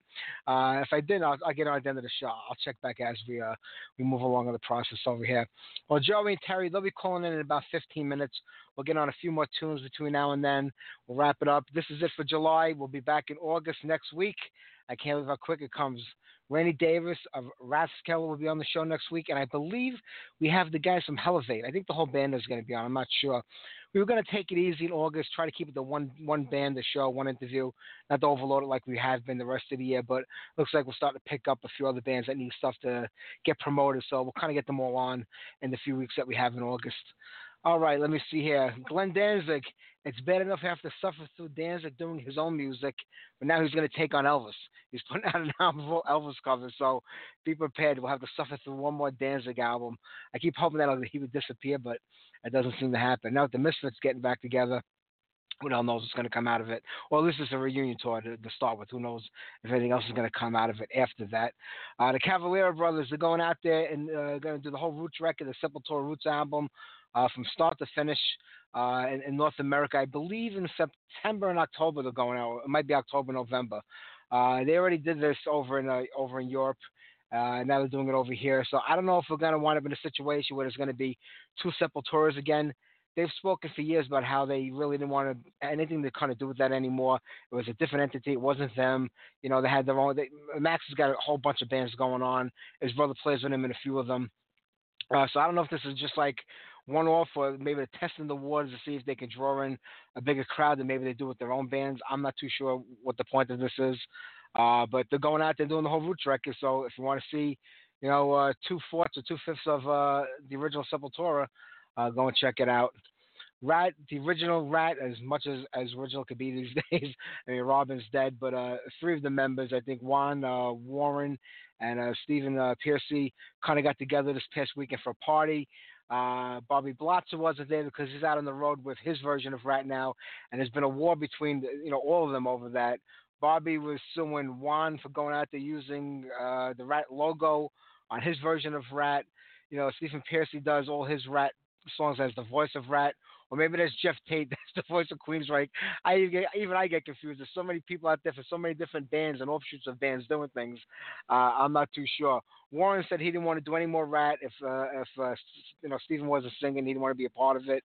Uh, if I did, I'll, I'll get on at the end of the show. I'll check back as we uh, we move along in the process over here. Well, Joey and Terry, they'll be calling in in about fifteen minutes. We'll get on a few more tunes between now and then. We'll wrap it up. This is it for July. We'll be back in August next week. I can't believe how quick it comes. Randy Davis of Rathskeller will be on the show next week, and I believe we have the guys from Hellevate. I think the whole band is going to be on. I'm not sure. We were going to take it easy in August, try to keep it to one one band, a show, one interview, not to overload it like we have been the rest of the year, but looks like we'll start to pick up a few other bands that need stuff to get promoted, so we'll kind of get them all on in the few weeks that we have in August. All right, let me see here. Glenn Danzig, it's bad enough after suffering through Danzig doing his own music, but now he's going to take on Elvis. He's putting out an album full Elvis covers, so be prepared. We'll have to suffer through one more Danzig album. I keep hoping that he would disappear, but it doesn't seem to happen. Now with the Misfits getting back together, who the hell knows what's going to come out of it? Well, this is a reunion tour to, to start with. Who knows if anything else is going to come out of it after that? Uh, the Cavalera Brothers are going out there and uh, going to do the whole Roots record, the Sepultura Roots album. Uh, from start to finish uh, in, in North America. I believe in September and October they're going out. It might be October, November. Uh, they already did this over in uh, over in Europe. Uh, now they're doing it over here. So I don't know if we're going to wind up in a situation where there's going to be two Sepulturas again. They've spoken for years about how they really didn't want to, anything to kind of do with that anymore. It was a different entity. It wasn't them. You know, they had their own. They, Max has got a whole bunch of bands going on. His brother plays with him in a few of them. Uh, so I don't know if this is just like one off, or maybe they're testing the waters to see if they can draw in a bigger crowd than maybe they do with their own bands. I'm not too sure what the point of this is, uh, but they're going out there doing the whole Roots record. So if you want to see, you know, uh, two fourths or two fifths of uh, the original Sepultura, uh, go and check it out. Rat, the original Rat, as much as, as original could be these days. I mean, Robin's dead, but uh, three of the members, I think Juan, uh, Warren, and uh, Stephen uh, Piercy, kind of got together this past weekend for a party. Uh, Bobby Blotzer wasn't there because he's out on the road with his version of Rat now, and there's been a war between you know all of them over that. Bobby was suing Juan for going out there using uh, the Rat logo on his version of Rat. You know, Stephen Piercy does all his Rat songs as the voice of Rat, or maybe that's Jeff Tate, that's the voice of Queensryche. I even, get, even I get confused. There's so many people out there for so many different bands and offshoots of bands doing things. Uh, I'm not too sure. Warren said he didn't want to do any more Rat if uh, if uh, you know Stephen wasn't singing. He didn't want to be a part of it.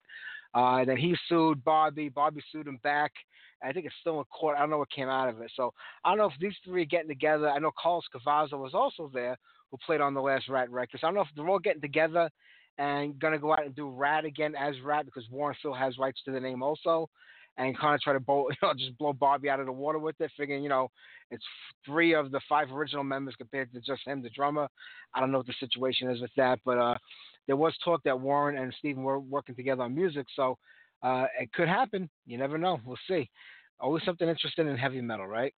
Uh, then he sued Bobby. Bobby sued him back. I think it's still in court. I don't know what came out of it. So I don't know if these three are getting together. I know Carlos Cavazo was also there, who played on the last Rat record. So I don't know if they're all getting together and going to go out and do Rat again as Rat, because Warren still has rights to the name also, and kind of try to blow, you know, just blow Bobby out of the water with it, figuring, you know, it's three of the five original members compared to just him, the drummer. I don't know what the situation is with that, but uh, there was talk that Warren and Stephen were working together on music, so uh, it could happen. You never know. We'll see. Always something interesting in heavy metal, right?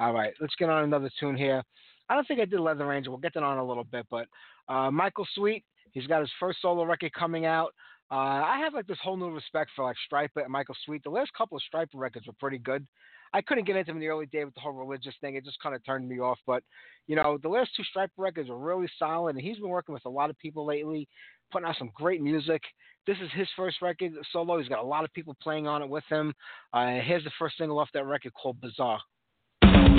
All right, let's get on another tune here. I don't think I did Leather Angel. We'll get that on a little bit, but uh, Michael Sweet, he's got his first solo record coming out. Uh, I have like this whole new respect for like Stryper and Michael Sweet. The last couple of Stryper records were pretty good. I couldn't get into them in the early day with the whole religious thing. It just kind of turned me off. But, you know, the last two Stryper records are really solid, and he's been working with a lot of people lately, putting out some great music. This is his first record solo. He's got a lot of people playing on it with him. Uh, here's the first single off that record called Bizarre. Hey!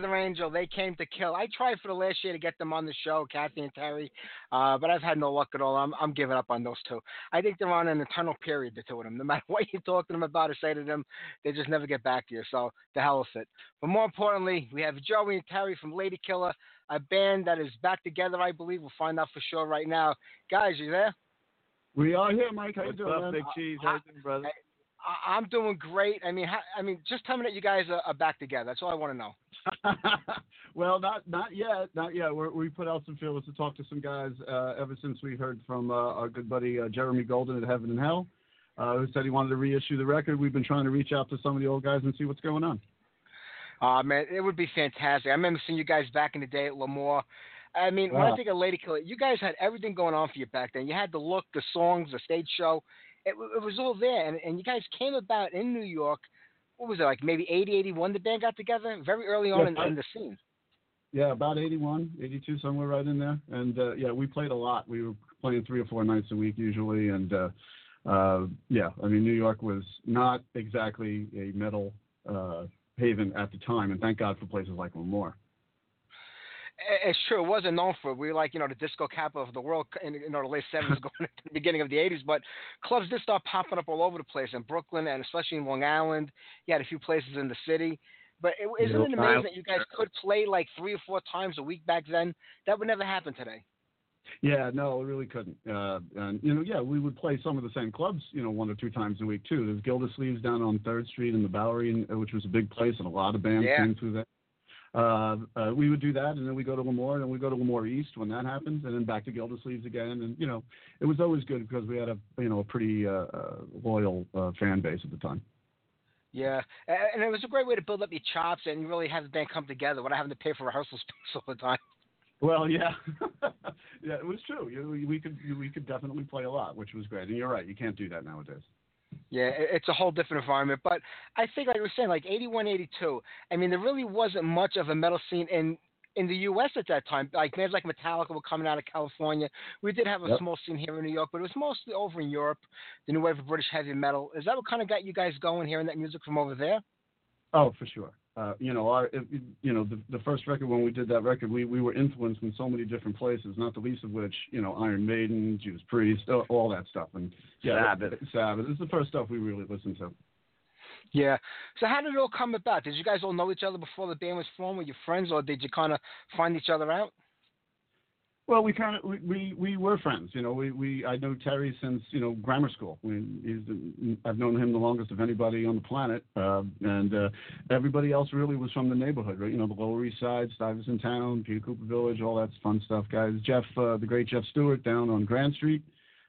Weather Angel, They Came to Kill. I tried for the last year to get them on the show, Kathy and Terry, uh, but I've had no luck at all. I'm, I'm giving up on those two. I think they're on an eternal period, the two of them. No matter what you talk to them about or say to them, they just never get back to you, so the hell with it. But more importantly, we have Joey and Terry from Lady Killer, a band that is back together, I believe. We'll find out for sure right now. Guys, you there? We are here, Mike. How What's you doing, up, man? Big Cheese? How you doing, brother? I, I'm doing great. I mean, how, I mean, just tell me that you guys are, are back together. That's all I want to know. Well, not not yet, not yet. We're, we put out some feelers to talk to some guys uh, ever since we heard from uh, our good buddy uh, Jeremy Golden at Heaven and Hell, uh, who said he wanted to reissue the record. We've been trying to reach out to some of the old guys and see what's going on. Uh, man, it would be fantastic. I remember seeing you guys back in the day at Lemoore. I mean, wow. When I think of Lady Killer, you guys had everything going on for you back then. You had the look, the songs, the stage show. It, it was all there, and, and you guys came about in New York. What was it, like maybe eighty, eighty-one the band got together? Very early on yeah, in, I, in the scene. Yeah, about eighty-one, eighty-two, somewhere right in there. And, uh, yeah, we played a lot. We were playing three or four nights a week usually. And, uh, uh, yeah, I mean, New York was not exactly a metal uh, haven at the time, and thank God for places like Lemoore. It's true. It wasn't known for it. We were like, you know, the disco capital of the world in, you know, the late seventies going into the beginning of the eighties. But clubs did start popping up all over the place in Brooklyn and especially in Long Island. You had a few places in the city. But it, isn't it amazing that you guys could play like three or four times a week back then? That would never happen today. Yeah, no, it really couldn't. Uh, and, you know, yeah, we would play some of the same clubs, you know, one or two times a week, too. There's Gildersleeves down on third Street in the Bowery, which was a big place, and a lot of bands yeah. came through that. Uh, uh, we would do that, and then we go to Lemoore, and then we go to Lemoore East when that happens, and then back to Gildersleeves again. And you know, it was always good because we had a you know a pretty uh, uh, loyal uh, fan base at the time. Yeah, and it was a great way to build up your chops and really have the band come together without having to pay for rehearsal space all the time. Well, yeah, yeah, it was true. You know, we could we could definitely play a lot, which was great. And you're right, you can't do that nowadays. Yeah, it's a whole different environment. But I think, like we were saying, like eighty-one, eighty-two, I mean, there really wasn't much of a metal scene in, in the U S at that time. Like, bands like Metallica were coming out of California. We did have a yep. small scene here in New York, but it was mostly over in Europe, the new wave of British heavy metal. Is that what kind of got you guys going, hearing that music from over there? Oh, for sure. Uh, you know, our it, you know the, the first record, when we did that record, we, we were influenced in so many different places, not the least of which, you know, Iron Maiden, Judas Priest, all, all that stuff. And yeah, Sabbath. Sabbath. It's the first stuff we really listened to. Yeah. So how did it all come about? Did you guys all know each other before the band was formed? Were you friends, or did you kind of find each other out? Well, we kind of we, we, we were friends, you know. We, we I know Terry since you know grammar school. We, he's, I've known him the longest of anybody on the planet, uh, and uh, everybody else really was from the neighborhood, right? You know, the Lower East Side, Stuyvesant Town, Peter Cooper Village, all that fun stuff, guys. Jeff, uh, the great Jeff Stewart, down on Grand Street.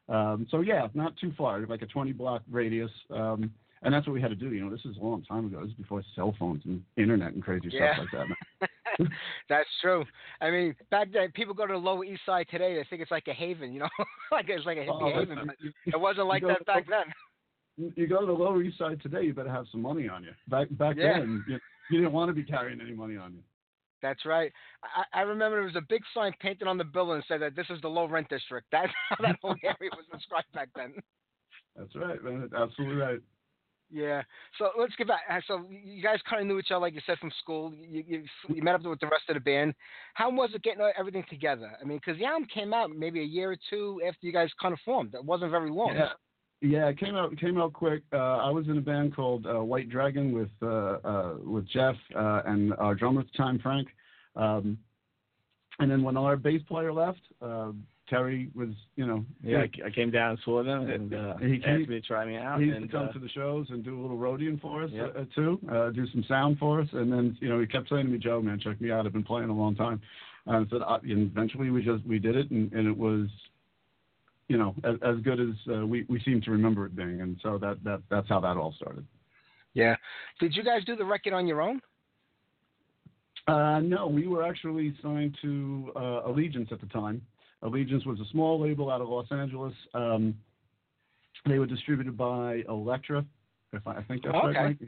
Um, so yeah, not too far, like a twenty block radius, um, and that's what we had to do. You know, this is a long time ago. This is before cell phones and internet and crazy yeah. stuff like that. That's true. I mean, back then, people go to the Lower East Side today. They think it's like a haven, you know, like it's like a hippie oh, haven. But it wasn't like that back the, then. You go to the Lower East Side today, you better have some money on you. Back back yeah. then, you, you didn't want to be carrying any money on you. That's right. I, I remember there was a big sign painted on the building that said that this is the low rent district. That's how that whole area was described back then. That's right, man. That's absolutely right. Yeah, so let's get back. So you guys kind of knew each other, like you said, from school. You, you, you met up with the rest of the band. How was it getting everything together? I mean, because the album came out maybe a year or two after you guys kind of formed. That wasn't very long. Yeah, yeah, it came out came out quick. Uh, I was in a band called uh, White Dragon with uh, uh, with Jeff uh, and our drummer at the time, Frank. Um, and then when our bass player left, uh, Terry was, you know. Yeah, I came down and saw them, and uh, he came, asked me to try me out. He used and, to come uh, to the shows and do a little roadieing for us, yeah. uh, too, uh, do some sound for us. And then, you know, he kept saying to me, Joe, man, check me out. I've been playing a long time. Uh, so I, and eventually we just we did it, and, and it was, you know, as, as good as uh, we, we seem to remember it being. And so that, that that's how that all started. Yeah. Did you guys do the record on your own? Uh, no, we were actually signed to uh, Allegiance at the time. Allegiance was a small label out of Los Angeles. Um, they were distributed by Elektra, if I, I think that's okay. right.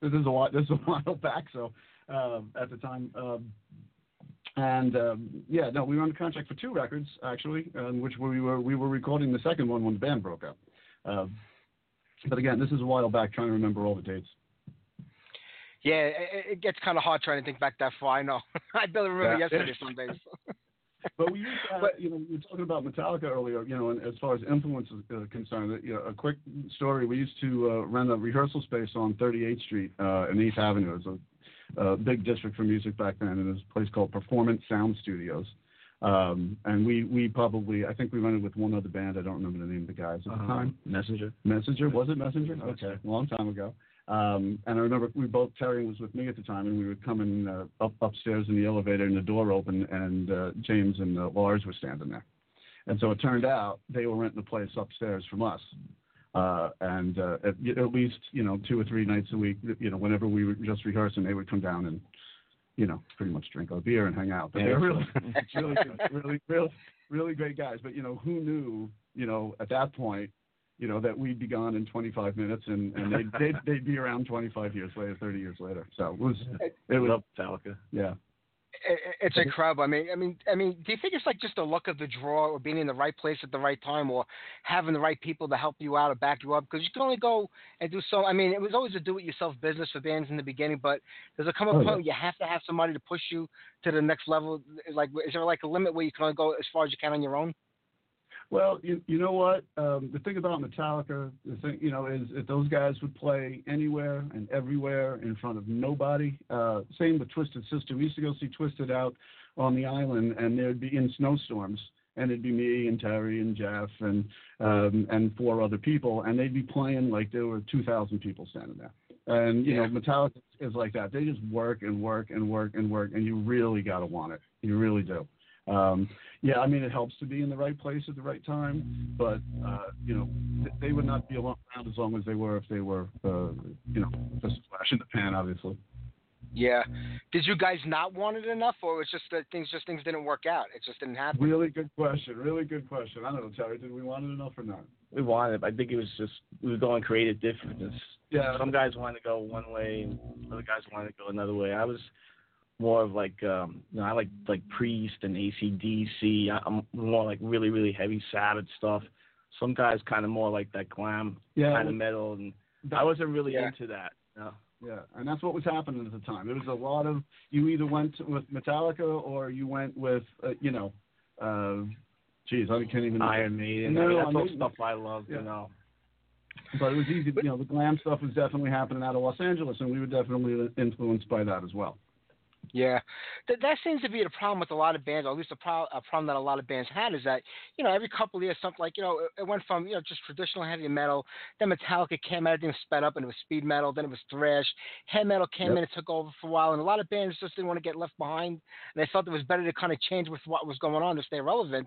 This is a while, this is a while back, so uh, at the time. Um, and um, yeah, no, we were under contract for two records actually, um, which we were we were recording the second one when the band broke up. Um, but again, this is a while back. Trying to remember all the dates. Yeah, it, it gets kind of hard trying to think back that far. I know. I barely remember yeah. yesterday some days. But we used to have, you know, we were talking about Metallica earlier, you know, and as far as influence is uh, concerned, you know, a quick story. We used to uh, rent a rehearsal space on thirty-eighth Street uh, and eighth Avenue. It was a uh, big district for music back then, and it was a place called Performance Sound Studios. Um, and we, we probably, I think we rented with one other band. I don't remember the name of the guys at the uh, time. Messenger. Messenger? Was it Messenger? Okay, a long time ago. Um, and I remember we both, Terry was with me at the time, and we were coming uh, up upstairs in the elevator, and the door opened, and uh, James and uh, Lars were standing there. And so it turned out they were renting the place upstairs from us. Uh, and uh, at, at least, you know, two or three nights a week, you know, whenever we were just rehearsing, they would come down and, you know, pretty much drink a beer and hang out. But yeah, they're really, really, really, really, really great guys. But, you know, who knew, you know, at that point, you know, that we'd be gone in twenty-five minutes, and, and they'd, they'd, they'd be around twenty-five years later, thirty years later. So it was, it was up Metallica. Yeah. It, it's incredible. I mean, I mean, I mean, do you think it's like just the luck of the draw, or being in the right place at the right time, or having the right people to help you out or back you up? Because you can only go and do so. I mean, it was always a do-it-yourself business for bands in the beginning, but there's a come a oh, point yeah. where you have to have somebody to push you to the next level. Like, is there like a limit where you can only go as far as you can on your own? Well, you, you know what? Um, the thing about Metallica, the thing, you know, is that those guys would play anywhere and everywhere in front of nobody. Uh, same with Twisted Sister. We used to go see Twisted out on the island, and there'd be in snowstorms, and it'd be me and Terry and Jeff and um, and four other people, and they'd be playing like there were two thousand people standing there. And, you yeah. know, Metallica is like that. They just work and work and work and work, and you really got to want it. You really do. Um, yeah, I mean, it helps to be in the right place at the right time, but, uh, you know, th- they would not be around as long as they were if they were, uh, you know, just a flash in the pan, obviously. Yeah. Did you guys not want it enough, or it's just that things just things didn't work out? It just didn't happen? Really good question. Really good question. I don't know, Terry, did we want it enough or not? We wanted it. I think it was just we were going creative differences. Yeah. Some guys wanted to go one way, and other guys wanted to go another way. I was... more of like, um, you know, I like like Priest and A C D C. I'm more like really, really heavy Sabbath stuff. Some guys kind of more like that glam yeah, kind of metal, and I wasn't really yeah. into that. No. Yeah, and that's what was happening at the time. There was a lot of, you either went with Metallica or you went with, uh, you know, uh, geez, I can't even. Iron Maiden. No, I mean, that's I mean, all stuff I love, yeah. you know. But it was easy, you know, the glam stuff was definitely happening out of Los Angeles, and we were definitely influenced by that as well. Yeah, that that seems to be the problem with a lot of bands, or at least a, pro- a problem that a lot of bands had, is that, you know, every couple of years, something like, you know, it, it went from, you know, just traditional heavy metal, then Metallica came out, everything was sped up, and it was speed metal, then it was thrash, hair metal came yep. in and took over for a while, and a lot of bands just didn't want to get left behind, and they felt it was better to kind of change with what was going on to stay relevant,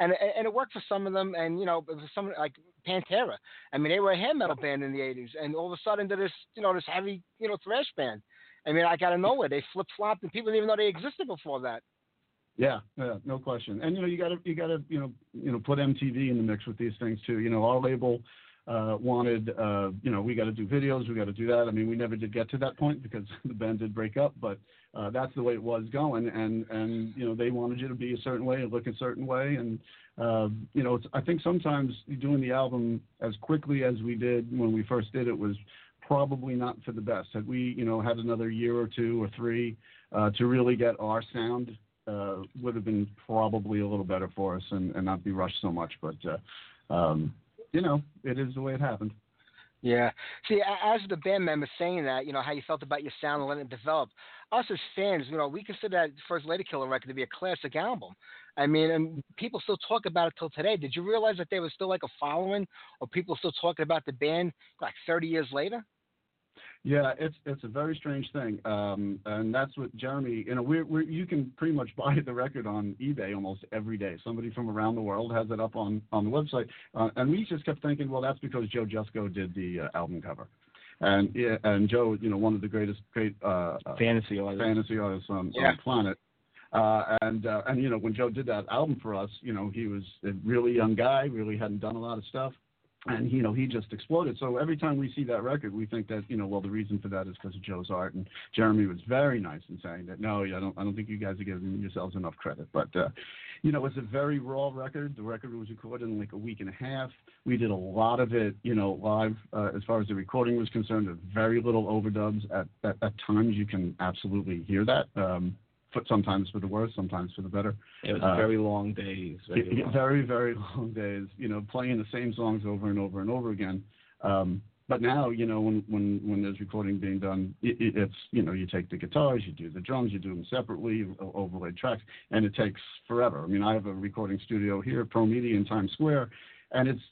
and and it worked for some of them, and, you know, for some, like Pantera, I mean, they were a hair metal band in the eighties, and all of a sudden they're this, you know, this heavy, you know, thrash band. I mean, I got to know where they flip-flopped, and people didn't even know they existed before that. Yeah, yeah, no question. And you know, you got to you got to you know you know put M T V in the mix with these things too. You know, our label uh, wanted uh, you know we got to do videos, we got to do that. I mean, we never did get to that point because the band did break up, but uh, that's the way it was going. And and you know, they wanted you to be a certain way and look a certain way. And uh, you know, it's, I think sometimes doing the album as quickly as we did when we first did it was probably not for the best. Had we, you know, had another year or two or three uh, to really get our sound, uh, would have been probably a little better for us and, and not be rushed so much. But, uh, um, you know, it is the way it happened. Yeah. See, as the band member saying that, you know, how you felt about your sound and letting it develop, us as fans, you know, we consider that first Lady Killer record to be a classic album. I mean, and people still talk about it till today. Did you realize that there was still like a following, or people still talking about the band like thirty years later? Yeah, it's it's a very strange thing, um, and that's what Jeremy. You know, we're, we're you can pretty much buy the record on eBay almost every day. Somebody from around the world has it up on, on the website, uh, and we just kept thinking, well, that's because Joe Jesko did the uh, album cover, and yeah, and Joe, you know, one of the greatest great uh, fantasy artists. fantasy artists on, yeah. on the planet. Uh, and, uh, and, you know, when Joe did that album for us, you know, he was a really young guy, really hadn't done a lot of stuff. And, you know, he just exploded. So every time we see that record, we think that, you know, well, the reason for that is because of Joe's art. And Jeremy was very nice in saying that, no, I don't I don't think you guys are giving yourselves enough credit. But, uh, you know, it's a very raw record. The record was recorded in like a week and a half. We did a lot of it, you know, live uh, as far as the recording was concerned. There's very little overdubs. At, at, at times you can absolutely hear that, um, for, sometimes for the worse, sometimes for the better. It was uh, very long days. Very, long. very, very long days, you know, playing the same songs over and over and over again. Um, But now, you know, when, when, when there's recording being done, it, it, it's, you know, you take the guitars, you do the drums, you do them separately, overlay tracks, and it takes forever. I mean, I have a recording studio here, Pro Media in Times Square, and it's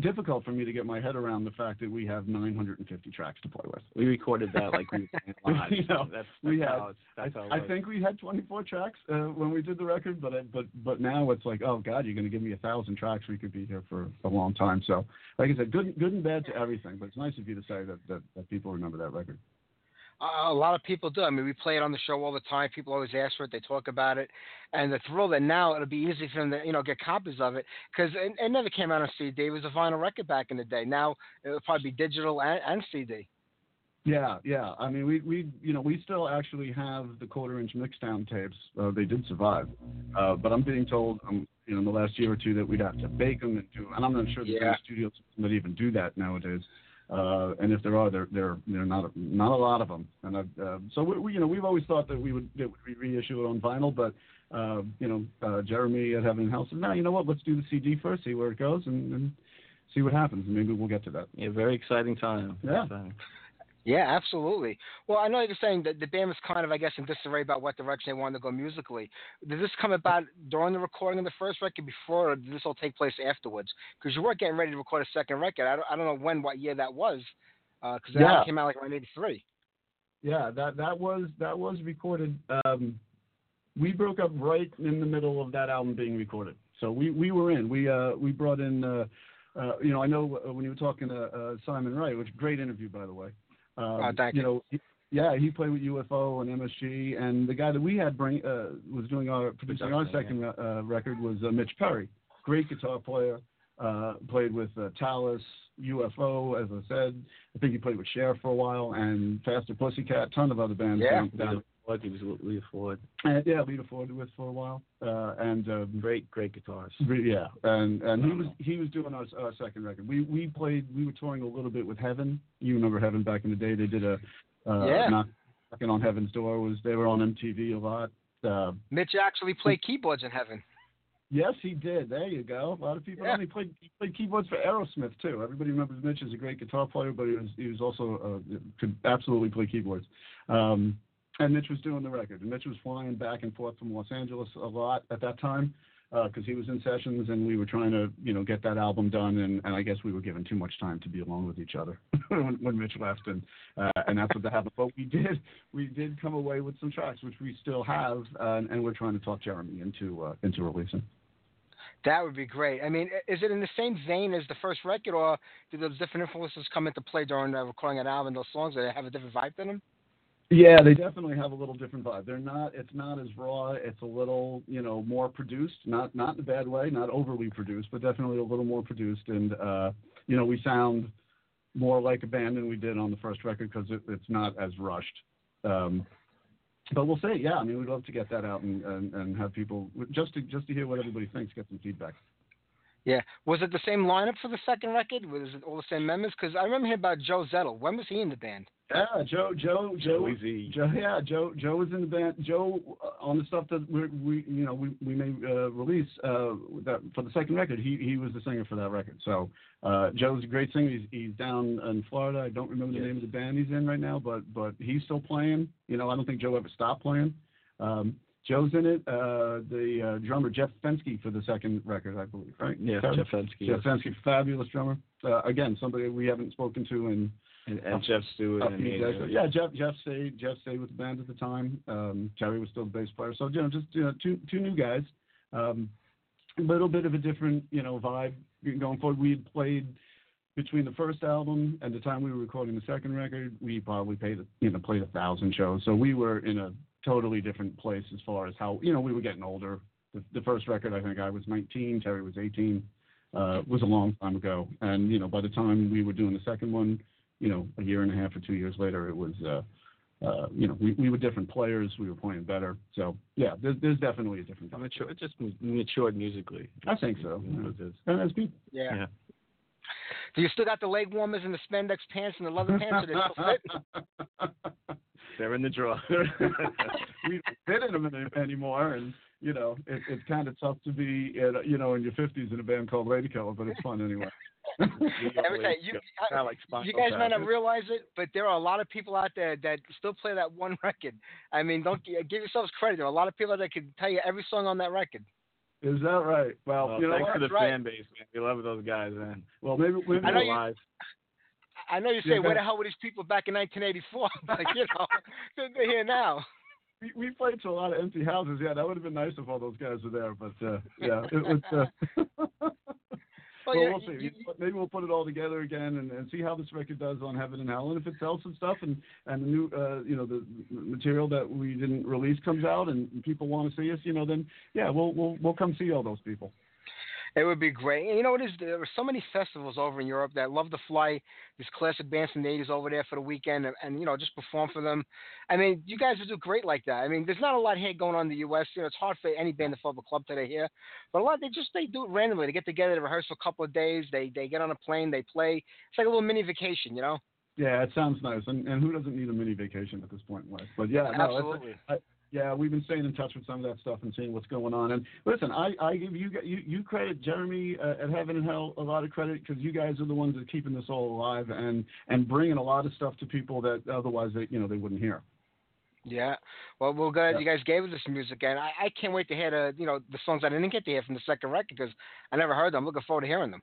difficult for me to get my head around the fact that we have nine hundred fifty tracks to play with. We recorded that like we were live. You know, that's, that's we had, how it's, that's how it I, I think we had twenty-four tracks uh, when we did the record, but I, but but now it's like, oh God, you're going to give me a thousand tracks. We could be here for a long time. So, like I said, good good and bad to everything. But it's nice of you to say that that, that people remember that record. Uh, a lot of people do. I mean, we play it on the show all the time. People always ask for it. They talk about it. And the thrill that now it'll be easy for them to, you know, get copies of it because it, it never came out on C D. It was a vinyl record back in the day. Now it'll probably be digital and, and C D. Yeah, yeah. I mean, we, we, you know, we still actually have the quarter-inch mixdown tapes. Uh, they did survive. Uh, but I'm being told, um, you know, in the last year or two that we'd have to bake them and do, and I'm not sure that yeah. studios would even do that nowadays. Uh, and if there are, there there are not a, not a lot of them. And I, uh, so we, we you know we've always thought that we would that we reissue it on vinyl, but uh, you know uh, Jeremy at Heaven and Hell said, no, you know what? Let's do the C D first, see where it goes, and, and see what happens. And maybe we'll get to that. Yeah, very exciting time. Yeah. Exciting. Yeah, absolutely. Well, I know you're saying that the band was kind of, I guess, in disarray about what direction they wanted to go musically. Did this come about during the recording of the first record before, or did this all take place afterwards? Because you were getting ready to record a second record. I don't, I don't know when, what year that was, because uh, that yeah. came out like around eighty-three. Yeah, that that was that was recorded. Um, we broke up right in the middle of that album being recorded. So we, we were in. We uh, we brought in, uh, uh, you know, I know when you were talking to uh, Simon Wright, which great interview, by the way. Um, oh, thank you. You know, he, yeah, he played with U F O and M S G, and the guy that we had bring uh, was doing our producing our second yeah. uh, record was uh, Mitch Perry, great guitar player. Uh, played with uh, Talus, U F O, as I said. I think he played with Cher for a while, and Faster Pussycat, ton of other bands. Yeah, down, down. He was with Lita Ford. And, yeah, Lita Ford with for a while, uh, and um, great, great guitars. Yeah, and and he was he was doing our, our second record. We we played. We were touring a little bit with Heaven. You remember Heaven back in the day? They did a uh, yeah. Knocking on Heaven's Door was they were on M T V a lot. Uh, Mitch actually played keyboards in Heaven. Yes, he did. There you go. A lot of people. Yeah. He played he played keyboards for Aerosmith too. Everybody remembers Mitch as a great guitar player, but he was he was also uh, could absolutely play keyboards. Um, And Mitch was doing the record. And Mitch was flying back and forth from Los Angeles a lot at that time because uh, he was in sessions and we were trying to, you know, get that album done. And, and I guess we were given too much time to be alone with each other when, when Mitch left. And uh, and that's what happened. But we did we did come away with some tracks, which we still have. Uh, and, and we're trying to talk Jeremy into uh, into releasing. That would be great. I mean, is it in the same vein as the first record, or do those different influences come into play during the recording of an album? Those songs, do they have a different vibe to them? Yeah, they definitely have a little different vibe. They're not, it's not as raw. It's a little, you know, more produced, not not in a bad way, not overly produced, but definitely a little more produced. And, uh, you know, we sound more like a band than we did on the first record because it, it's not as rushed. Um, but we'll say, yeah, I mean, we'd love to get that out and, and, and have people, just to just to hear what everybody thinks, get some feedback. Yeah. Was it the same lineup for the second record? Was it all the same members? Because I remember hearing about Joe Zettel. When was he in the band? Yeah, Joe, Joe, Joe, Joe yeah, Joe, Joe was in the band. Joe uh, on the stuff that we, we you know, we, we may uh, release uh, that for the second record. He he was the singer for that record. So uh, Joe's a great singer. He's, he's down in Florida. I don't remember the yes. name of the band he's in right now, but but he's still playing. You know, I don't think Joe ever stopped playing. Um, Joe's in it. Uh, the uh, drummer Jeff Fenske for the second record, I believe, right? Yeah, Sorry. Jeff Fenske. Jeff yes. Fenske, fabulous drummer. Uh, again, somebody we haven't spoken to in. And, and uh, Jeff Stewart. Uh, and exactly. Yeah, Jeff Jeff stayed Jeff stayed with the band at the time. Um, Terry was still the bass player. So you know, just you know, two two new guys, um, a little bit of a different you know vibe going forward. We had played between the first album and the time we were recording the second record. We probably paid you know played a thousand shows. So we were in a totally different place as far as how you know we were getting older. The, the first record, I think I was nineteen. Terry was eighteen. Uh, was a long time ago. And you know by the time we were doing the second one. You know, a year and a half or two years later, it was uh, uh, you know, we, we were different players. We were playing better. So, yeah, there's, there's definitely a different time. Mature, it just matured musically. I think so. Yeah. And that's people. Yeah. yeah. Do you still got the leg warmers and the spandex pants and the leather pants? They're, they're in the drawer. We fit in them anymore, and you know it, it's kind of tough to be, at, you know, in your fifties in a band called Lady Killer, but it's fun anyway. you, you, I, like you guys might not realize it, but there are a lot of people out there that still play that one record. I mean, don't give yourselves credit. There are a lot of people that can tell you every song on that record. Is that right? Well, well you know, thanks to the right. fan base, man. We love those guys, man. Well, maybe we're alive. I know you say, yeah, where the hell were these people back in nineteen eighty-four? Like, you know, they're here now. We, we played to a lot of empty houses. Yeah, that would have been nice if all those guys were there. But, uh, yeah, it was. Uh, well, well, yeah, we'll see. You, you, maybe we'll put it all together again and, and see how this record does on Heaven and Hell. And if it sells some stuff and, and the new, uh, you know, the material that we didn't release comes out and people want to see us, you know, then, yeah, we'll we'll, we'll come see all those people. It would be great. And you know what it is? There were so many festivals over in Europe that love to fly these classic bands from the eighties over there for the weekend and, and, you know, just perform for them. I mean, you guys would do great like that. I mean, there's not a lot here going on in the U S You know, it's hard for any band to fill up a club today here. But a lot, they just, they do it randomly. They get together to rehearse for a couple of days. They they get on a plane. They play. It's like a little mini vacation, you know? Yeah, it sounds nice. And, and who doesn't need a mini vacation at this point in life? But, yeah, no, absolutely. I, I, Yeah, we've been staying in touch with some of that stuff and seeing what's going on. And listen, I, I give you, you you credit, Jeremy, uh, at Heaven and Hell, a lot of credit because you guys are the ones that are keeping this all alive and, and bringing a lot of stuff to people that otherwise they you know they wouldn't hear. Yeah, well, we're glad yeah. you guys gave us this music, and I, I can't wait to hear the you know the songs I didn't get to hear from the second record because I never heard them. I'm looking forward to hearing them.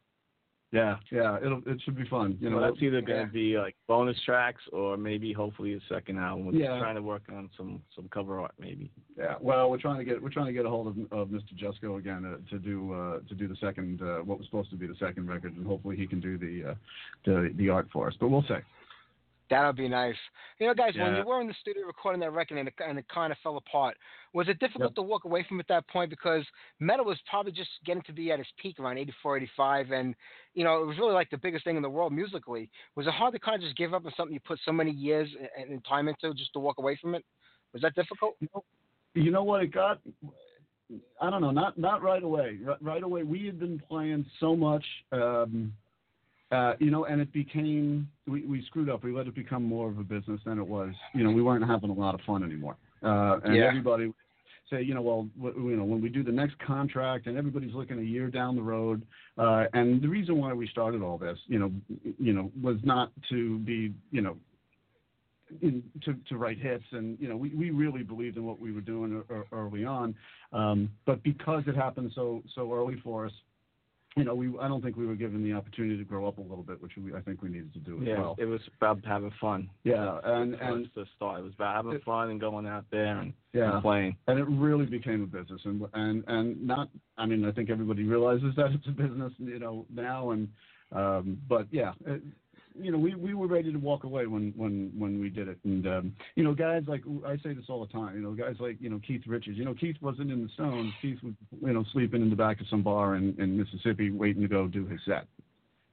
Yeah, yeah, it'll it should be fun. You know, well, that's either going to yeah. be like bonus tracks or maybe hopefully a second album. We're yeah. trying to work on some, some cover art maybe. Yeah, well, we're trying to get we're trying to get a hold of, of Mister Jusko again uh, to do uh, to do the second uh, what was supposed to be the second record, and hopefully he can do the uh, the the art for us. But we'll see. That'll be nice. You know, guys, yeah. when you were in the studio recording that record and it, and it kind of fell apart, was it difficult yep. to walk away from at that point? Because metal was probably just getting to be at its peak around eighty-four, eighty-five. And, you know, it was really like the biggest thing in the world musically. Was it hard to kind of just give up on something you put so many years and, and time into just to walk away from it? Was that difficult? You know, you know what it got? I don't know. Not not right away. Right, right away, we had been playing so much um, – Uh, you know, and it became, we, we screwed up. We let it become more of a business than it was. You know, we weren't having a lot of fun anymore. Uh, and yeah. everybody would say, you know, well, w- you know, when we do the next contract and everybody's looking a year down the road. Uh, and the reason why we started all this, you know, you know, was not to be, you know, in, to, to write hits, and you know we, we really believed in what we were doing er- early on. Um, but because it happened so so early for us, you know, we I don't think we were given the opportunity to grow up a little bit, which we, I think we needed to do as yeah, well. Yeah, it was about having fun. Yeah, and and the start. It was about having it, fun and going out there and, yeah. and playing. And it really became a business, and and and not. I mean, I think everybody realizes that it's a business, you know, now. And um, but yeah, it, you know, we, we were ready to walk away when when, when we did it. And um, you know, guys like I say this all the time. You know, guys like you know Keith Richards. You know, Keith wasn't in the Stones. Keith was you know sleeping in the back of some bar in, in Mississippi, waiting to go do his set.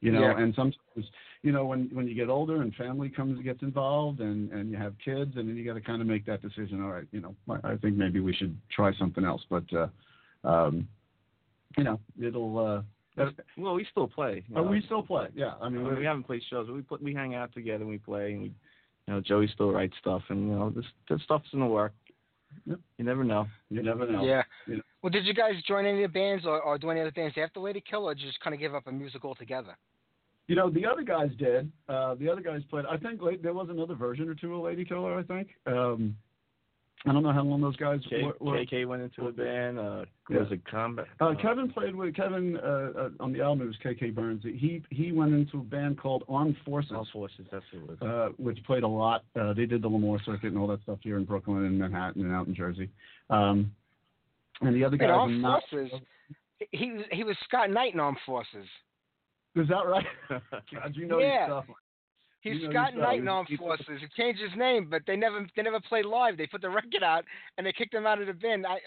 You know, yeah. and sometimes you know when, when you get older and family comes gets involved and, and you have kids, and then you got to kind of make that decision. All right, you know, I, I think maybe we should try something else. But uh, um, you know, it'll. Uh, That's, well, we still play. You know? Oh, we still play. Yeah, I mean, I mean we haven't played shows, but we put, we hang out together and we play. And we, you know, Joey still writes stuff, and you know, this, this stuff's in the work. Yep. You never know. You never know. Yeah. You know. Well, did you guys join any of the bands or, or do any other bands after Lady Killer, or did you just kind of give up on music altogether? You know, the other guys did. Uh, the other guys played. I think there was another version or two of Lady Killer. I think. Um, I don't know how long those guys K- were, were. K K went into a band. Uh, yeah. Was a combat. Uh, Kevin played with Kevin uh, uh, on the album. It was K K Burns. He he went into a band called Armed Forces. Armed Forces, that's who it was. Uh, which played a lot. Uh, they did the Lamore circuit and all that stuff here in Brooklyn and Manhattan and out in Jersey. Um, and the other guys. Armed not, Forces. He was he was Scott Knight in Armed Forces. Is that right? God, you know yeah. your stuff. He's you know, Scott Knight in Armed Forces. He changed his name, but they never they never played live. They put the record out and they kicked him out of the bin. I, I,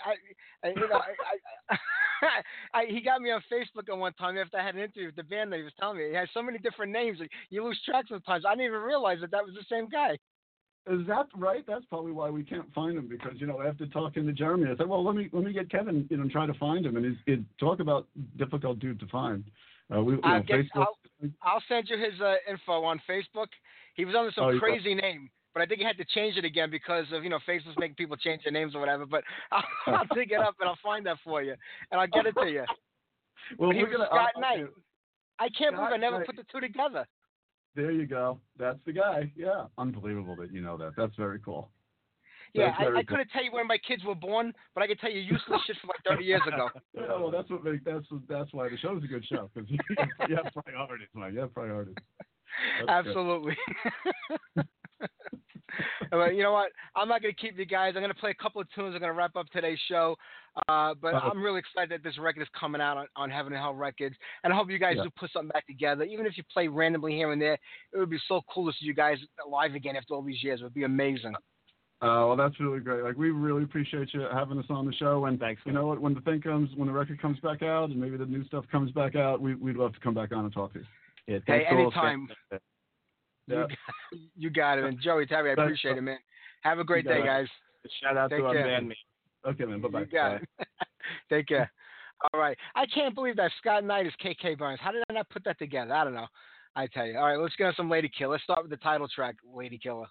I you know, I, I, I, he got me on Facebook at one time after I had an interview with the band that he was telling me. He had so many different names. You lose track sometimes. I didn't even realize that that was the same guy. Is that right? That's probably why we can't find him, because, you know, after talking to Jeremy, I said, well, let me let me get Kevin, you know, and try to find him. And he's, he'd talk about difficult dude to find. Uh, we, you know, guess, I'll, I'll send you his uh, info on Facebook. He was under some oh, crazy yeah. name, but I think he had to change it again because of, you know, Facebook's making people change their names or whatever. But I'll, I'll dig it up and I'll find that for you, and I'll get it to you. Well, but he we're was gonna, Scott I'll, Knight. I'll, I can't Scott believe I never Knight. put the two together. There you go. That's the guy. Yeah. Unbelievable that you know that. That's very cool. Yeah, I, I cool. couldn't tell you when my kids were born, but I could tell you useless shit from like thirty years ago. Yeah, well, that's what makes, that's that's why the show's a good show, because you, you have priorities, man. You have priorities. That's Absolutely. But you know what? I'm not going to keep you guys. I'm going to play a couple of tunes. I'm going to wrap up today's show. Uh, but Uh-oh. I'm really excited that this record is coming out on, on Heaven and Hell Records. And I hope you guys yeah. do put something back together. Even if you play randomly here and there, it would be so cool to see you guys live again after all these years. It would be amazing. Uh, well, that's really great. Like, we really appreciate you having us on the show. And thanks. You know what? When the thing comes, when the record comes back out, and maybe the new stuff comes back out, we, we'd love to come back on and talk to you. Yeah, hey, anytime. Cool. Yeah. You, you got it. And Joey, Terry, I Thanks. appreciate it, man. Have a great day, it. guys. Shout out Take to care. our man, Okay, man. Bye-bye. You got Bye. it. Take care. All right. I can't believe that Scott Knight is K K Burns. How did I not put that together? I don't know. I tell you. All right, let's get on some Lady Killer. Let's start with the title track, Lady Killer.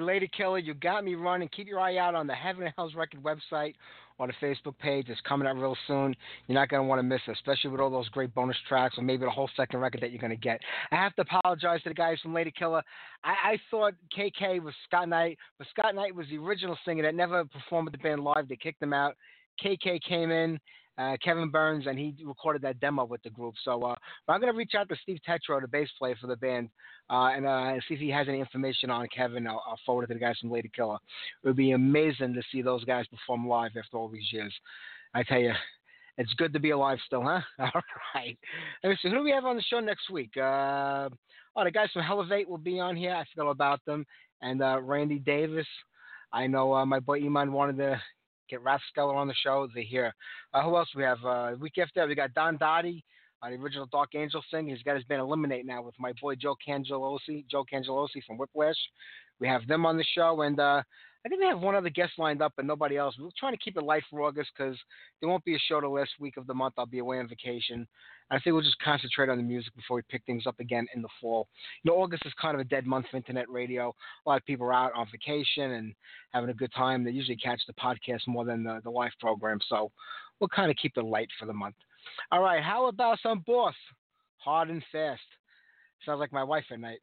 Lady Killer, You Got Me Running. Keep your eye out on the Heaven and Hell's Record website or the Facebook page. It's coming out real soon. You're not going to want to miss it, especially with all those great bonus tracks or maybe the whole second record that you're going to get. I have to apologize to the guys from Lady Killer. I, I thought K K was Scott Knight, but Scott Knight was the original singer that never performed with the band live. They kicked him out. K K came in, uh, Kevin Burns, and he recorded that demo with the group. So uh, but I'm going to reach out to Steve Tetro, the bass player for the band, Uh, and, uh, and see if he has any information on Kevin. I'll, I'll forward it to the guys from Lady Killer. It would be amazing to see those guys perform live after all these years. I tell you, it's good to be alive still, huh? All right. Let me see. Who do we have on the show next week? Uh, oh, the guys from Hellevate will be on here. I forgot about them. And uh, Randy Davis. I know uh, my boy Iman wanted to get Ralph Skeller on the show. They're here. Uh, who else do we have? Uh, week after, we got Don Dottie. Uh, the original Dark Angel thing. He's got his band Eliminate now with my boy Joe Cangelosi, Joe Cangelosi from Whiplash. We have them on the show, and uh, I think we have one other guest lined up, but nobody else. We're trying to keep it light for August because there won't be a show the last week of the month. I'll be away on vacation. I think we'll just concentrate on the music before we pick things up again in the fall. You know, August is kind of a dead month for internet radio. A lot of people are out on vacation and having a good time. They usually catch the podcast more than the, the live program, so we'll kind of keep it light for the month. All right, how about some Boss? Hard and Fast. Sounds like my wife at night.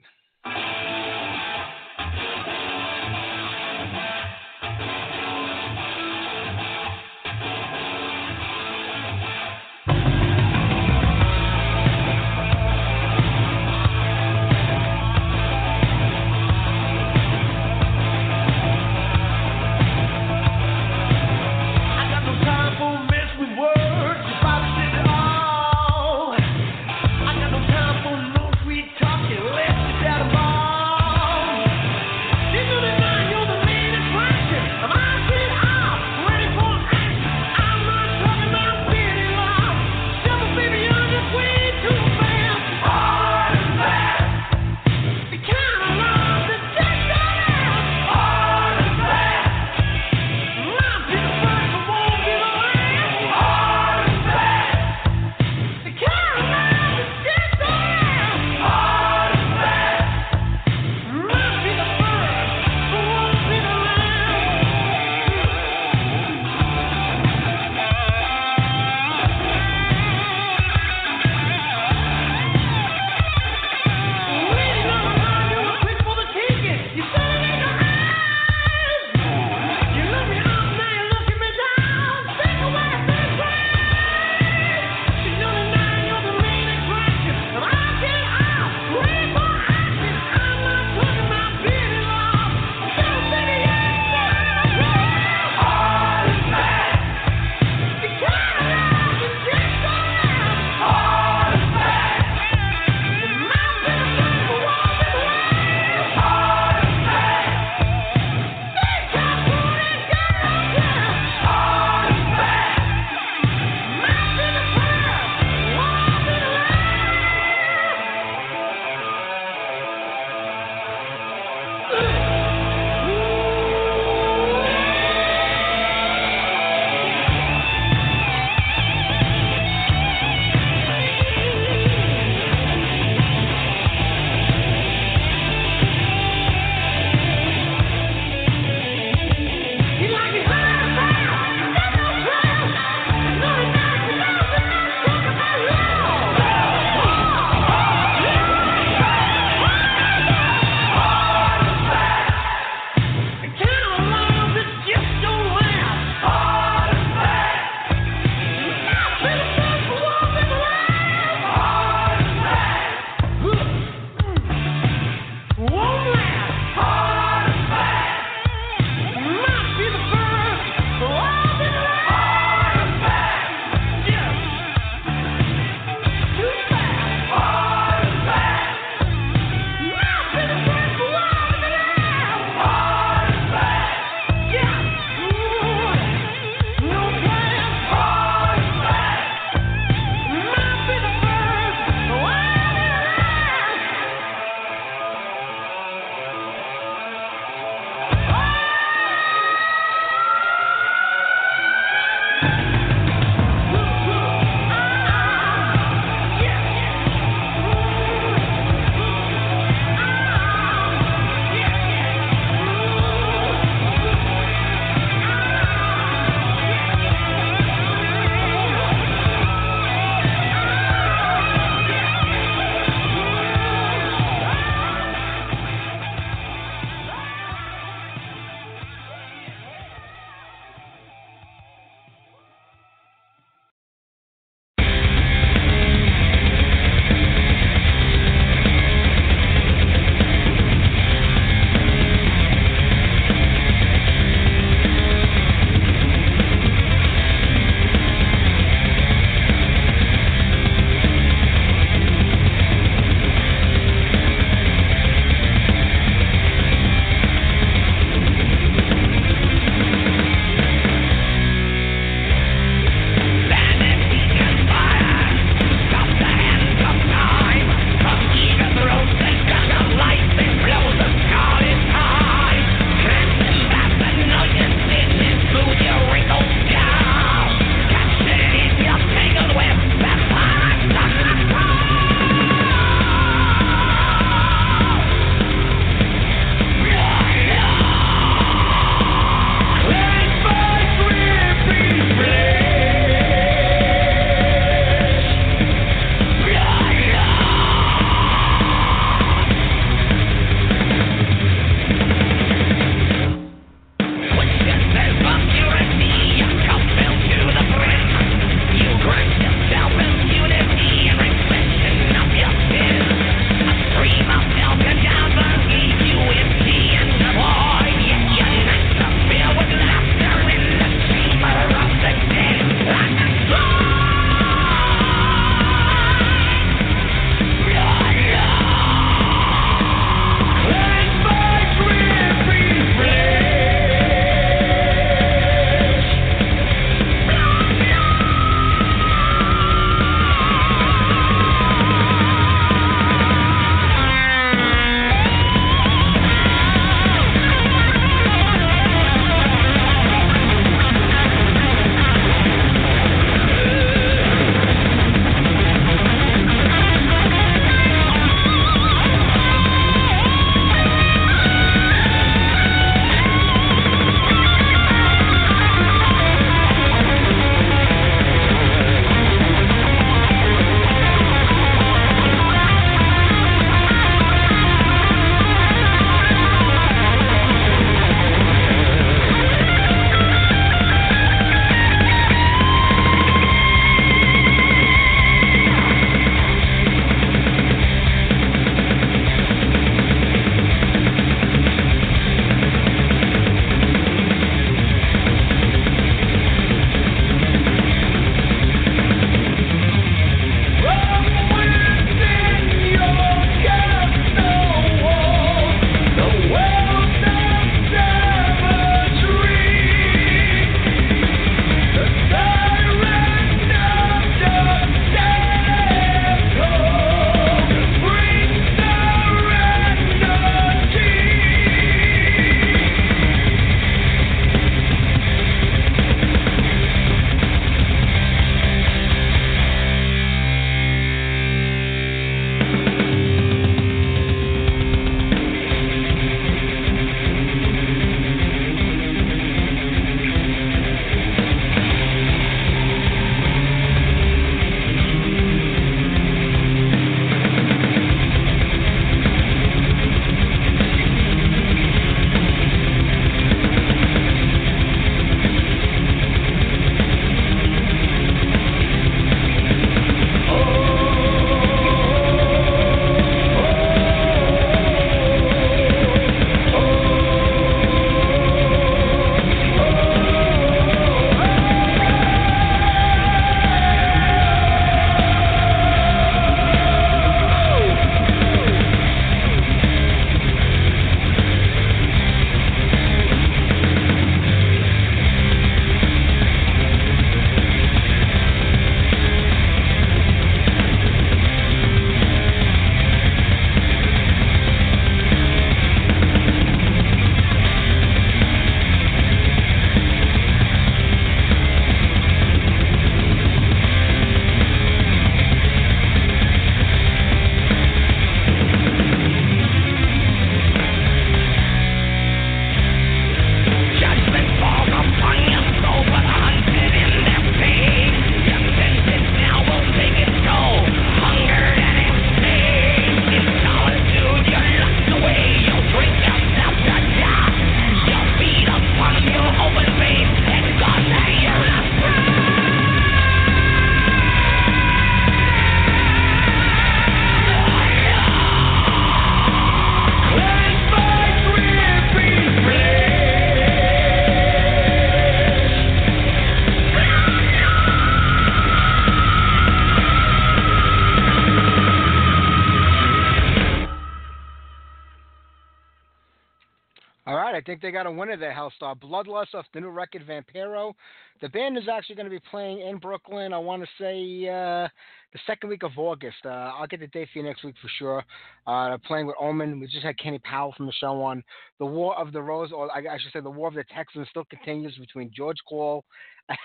All right, I think they got a winner there, Hellstar. Bloodlust off the new record, Vampiro. The band is actually going to be playing in Brooklyn, I want to say uh, the second week of August. Uh, I'll get the date for you next week for sure. Uh, they're playing with Omen. We just had Kenny Powell from the show on. The War of the Rose, or I should say the War of the Texans, still continues between George Call and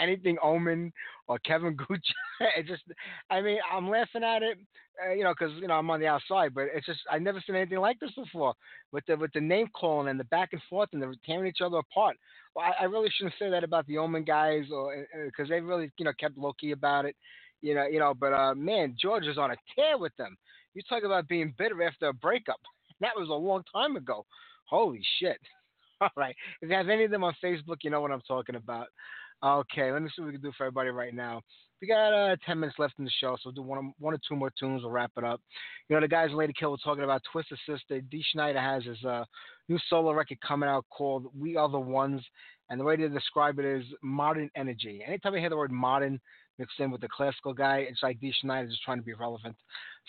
anything Omen or Kevin Gucci. It just, I mean, I'm laughing at it, uh, you know, because, you know, I'm on the outside, but it's just, I've never seen anything like this before with the, with the name calling and the back and forth and the tearing each other apart. Well, I, I really shouldn't say that about the Omen guys, or because uh, they really, you know, kept low key about it, you know, you know. But uh, man, George is on a tear with them. You talk about being bitter after a breakup. That was a long time ago. Holy shit! All right, if you have any of them on Facebook, you know what I'm talking about. Okay, let me see what we can do for everybody right now. We got uh, ten minutes left in the show, so we'll do one, one or two more tunes. We'll wrap it up. You know, the guys at Lady Killer were talking about Twisted Sister. Dee Snider has his uh, new solo record coming out called We Are The Ones, and the way to describe it is modern energy. Anytime I hear the word modern mixed in with the classical guy, it's like Dee Snider just trying to be relevant.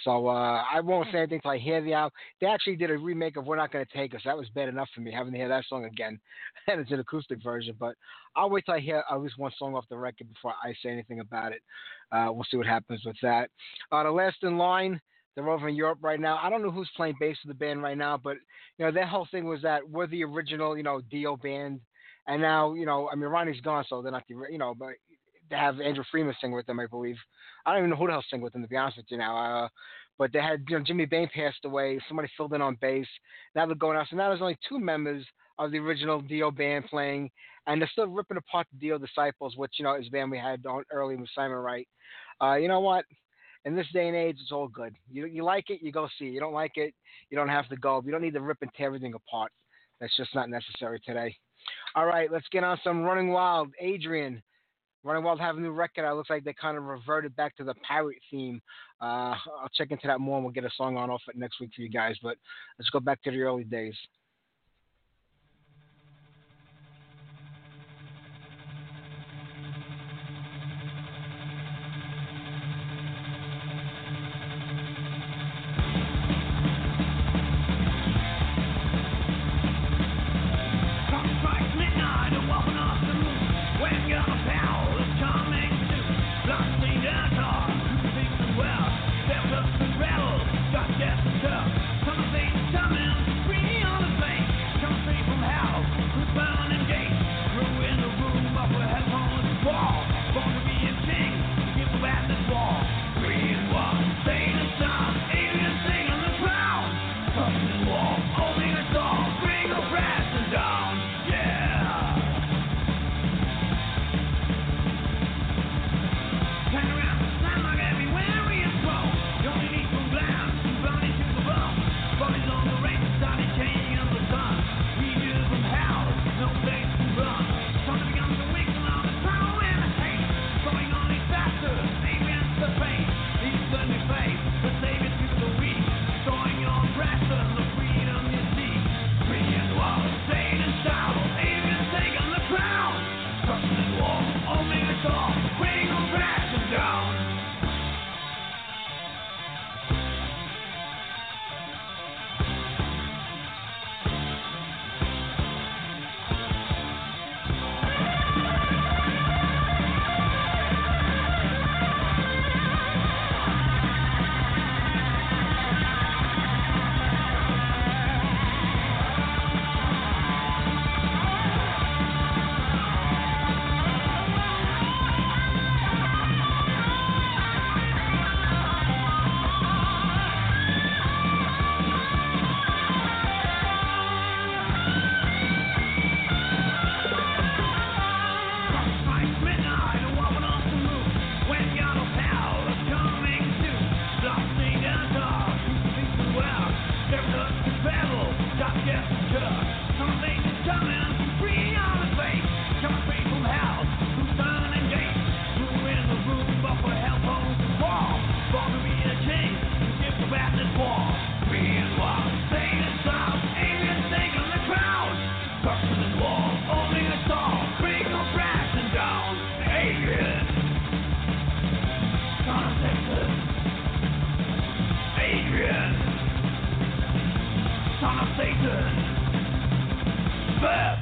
So uh, I won't say anything until I hear the album. They actually did a remake of We're Not Going to Take Us. That was bad enough for me, having to hear that song again. And it's an acoustic version, but I'll wait till I hear at least one song off the record before I say anything about it. Uh, we'll see what happens with that. Uh, the last in line, they're over in Europe right now. I don't know who's playing bass for the band right now, but you know, their whole thing was that we're the original, you know, Dio band. And now, you know, I mean, Ronnie's gone, so they're not the, you know, but they have Andrew Freeman sing with them, I believe. I don't even know who the hell sing with them, to be honest with you now. Uh, but they had, you know, Jimmy Bain passed away. Somebody filled in on bass. Now they're going out. So now there's only two members of the original Dio band playing, and they're still ripping apart the Dio Disciples, which, you know, is the band we had on early with Simon Wright. Uh, you know what? In this day and age, it's all good. You you like it, you go see it. You don't like it, you don't have to go. You don't need to rip and tear everything apart. That's just not necessary today. All right, let's get on some Running Wild. Adrian, Running Wild have a new record. It looks like they kind of reverted back to the pirate theme. Uh, I'll check into that more, and we'll get a song on off it next week for you guys. But let's go back to the early days. Some of these coming, bring on the Sabbath!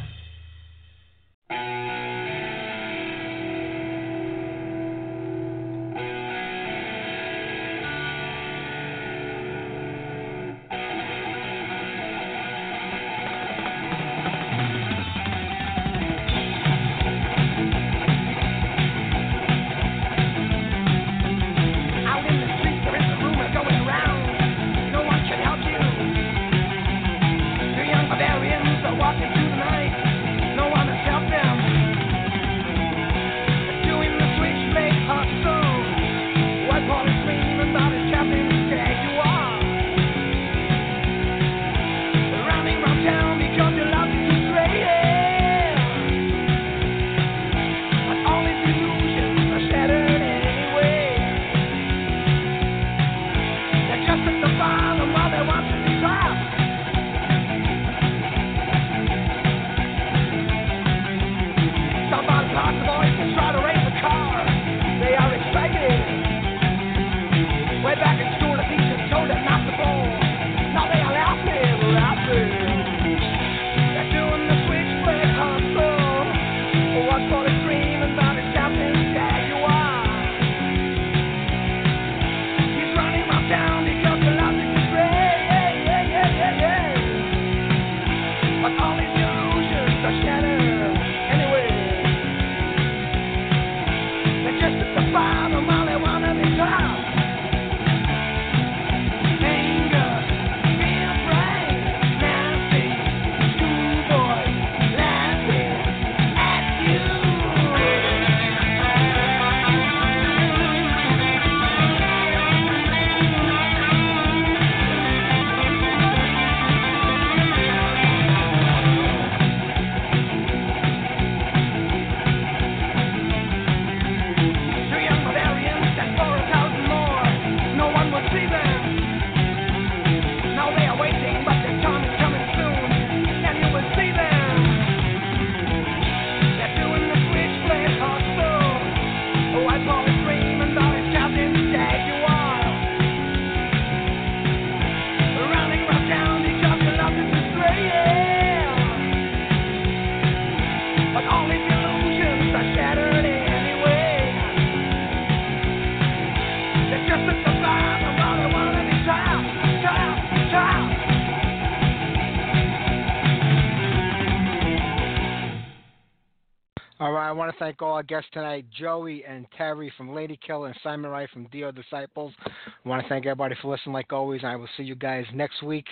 I want to thank all our guests tonight, Joey and Terry from Lady Killer and Simon Wright from Dio Disciples. I want to thank everybody for listening like always, and I will see you guys next week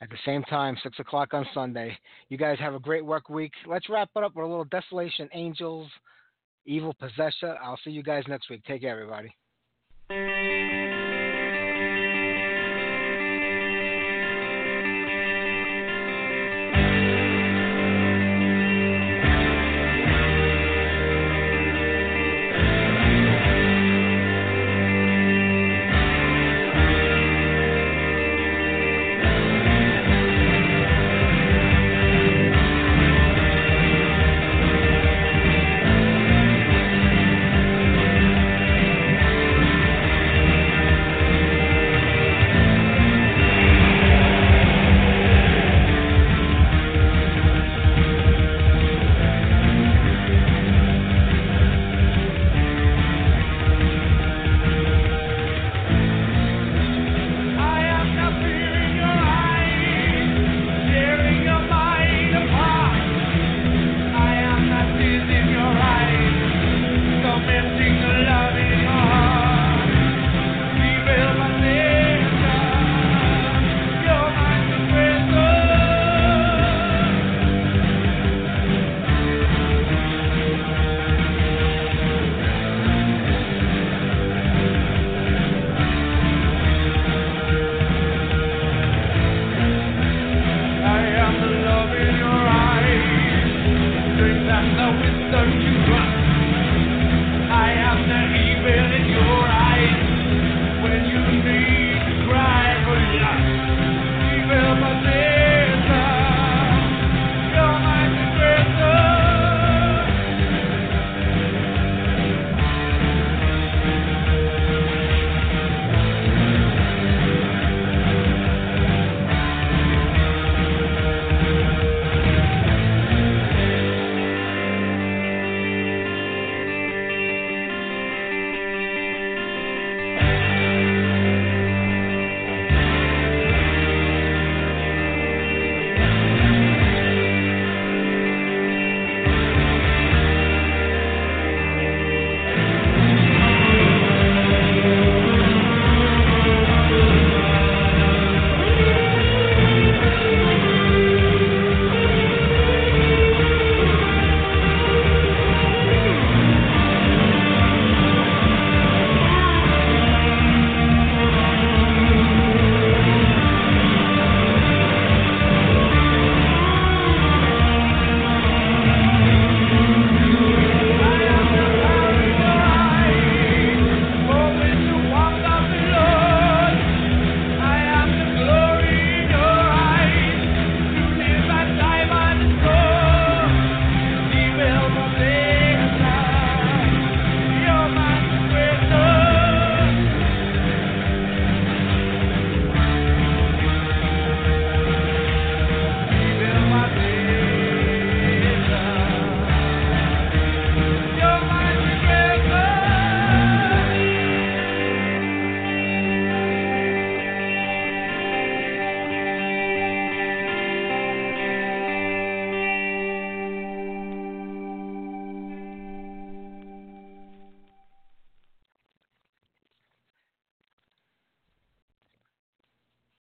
at the same time, six o'clock on Sunday. You guys have a great work week. Let's wrap it up with a little Desolation Angels, Evil Possessor. I'll see you guys next week. Take care, everybody.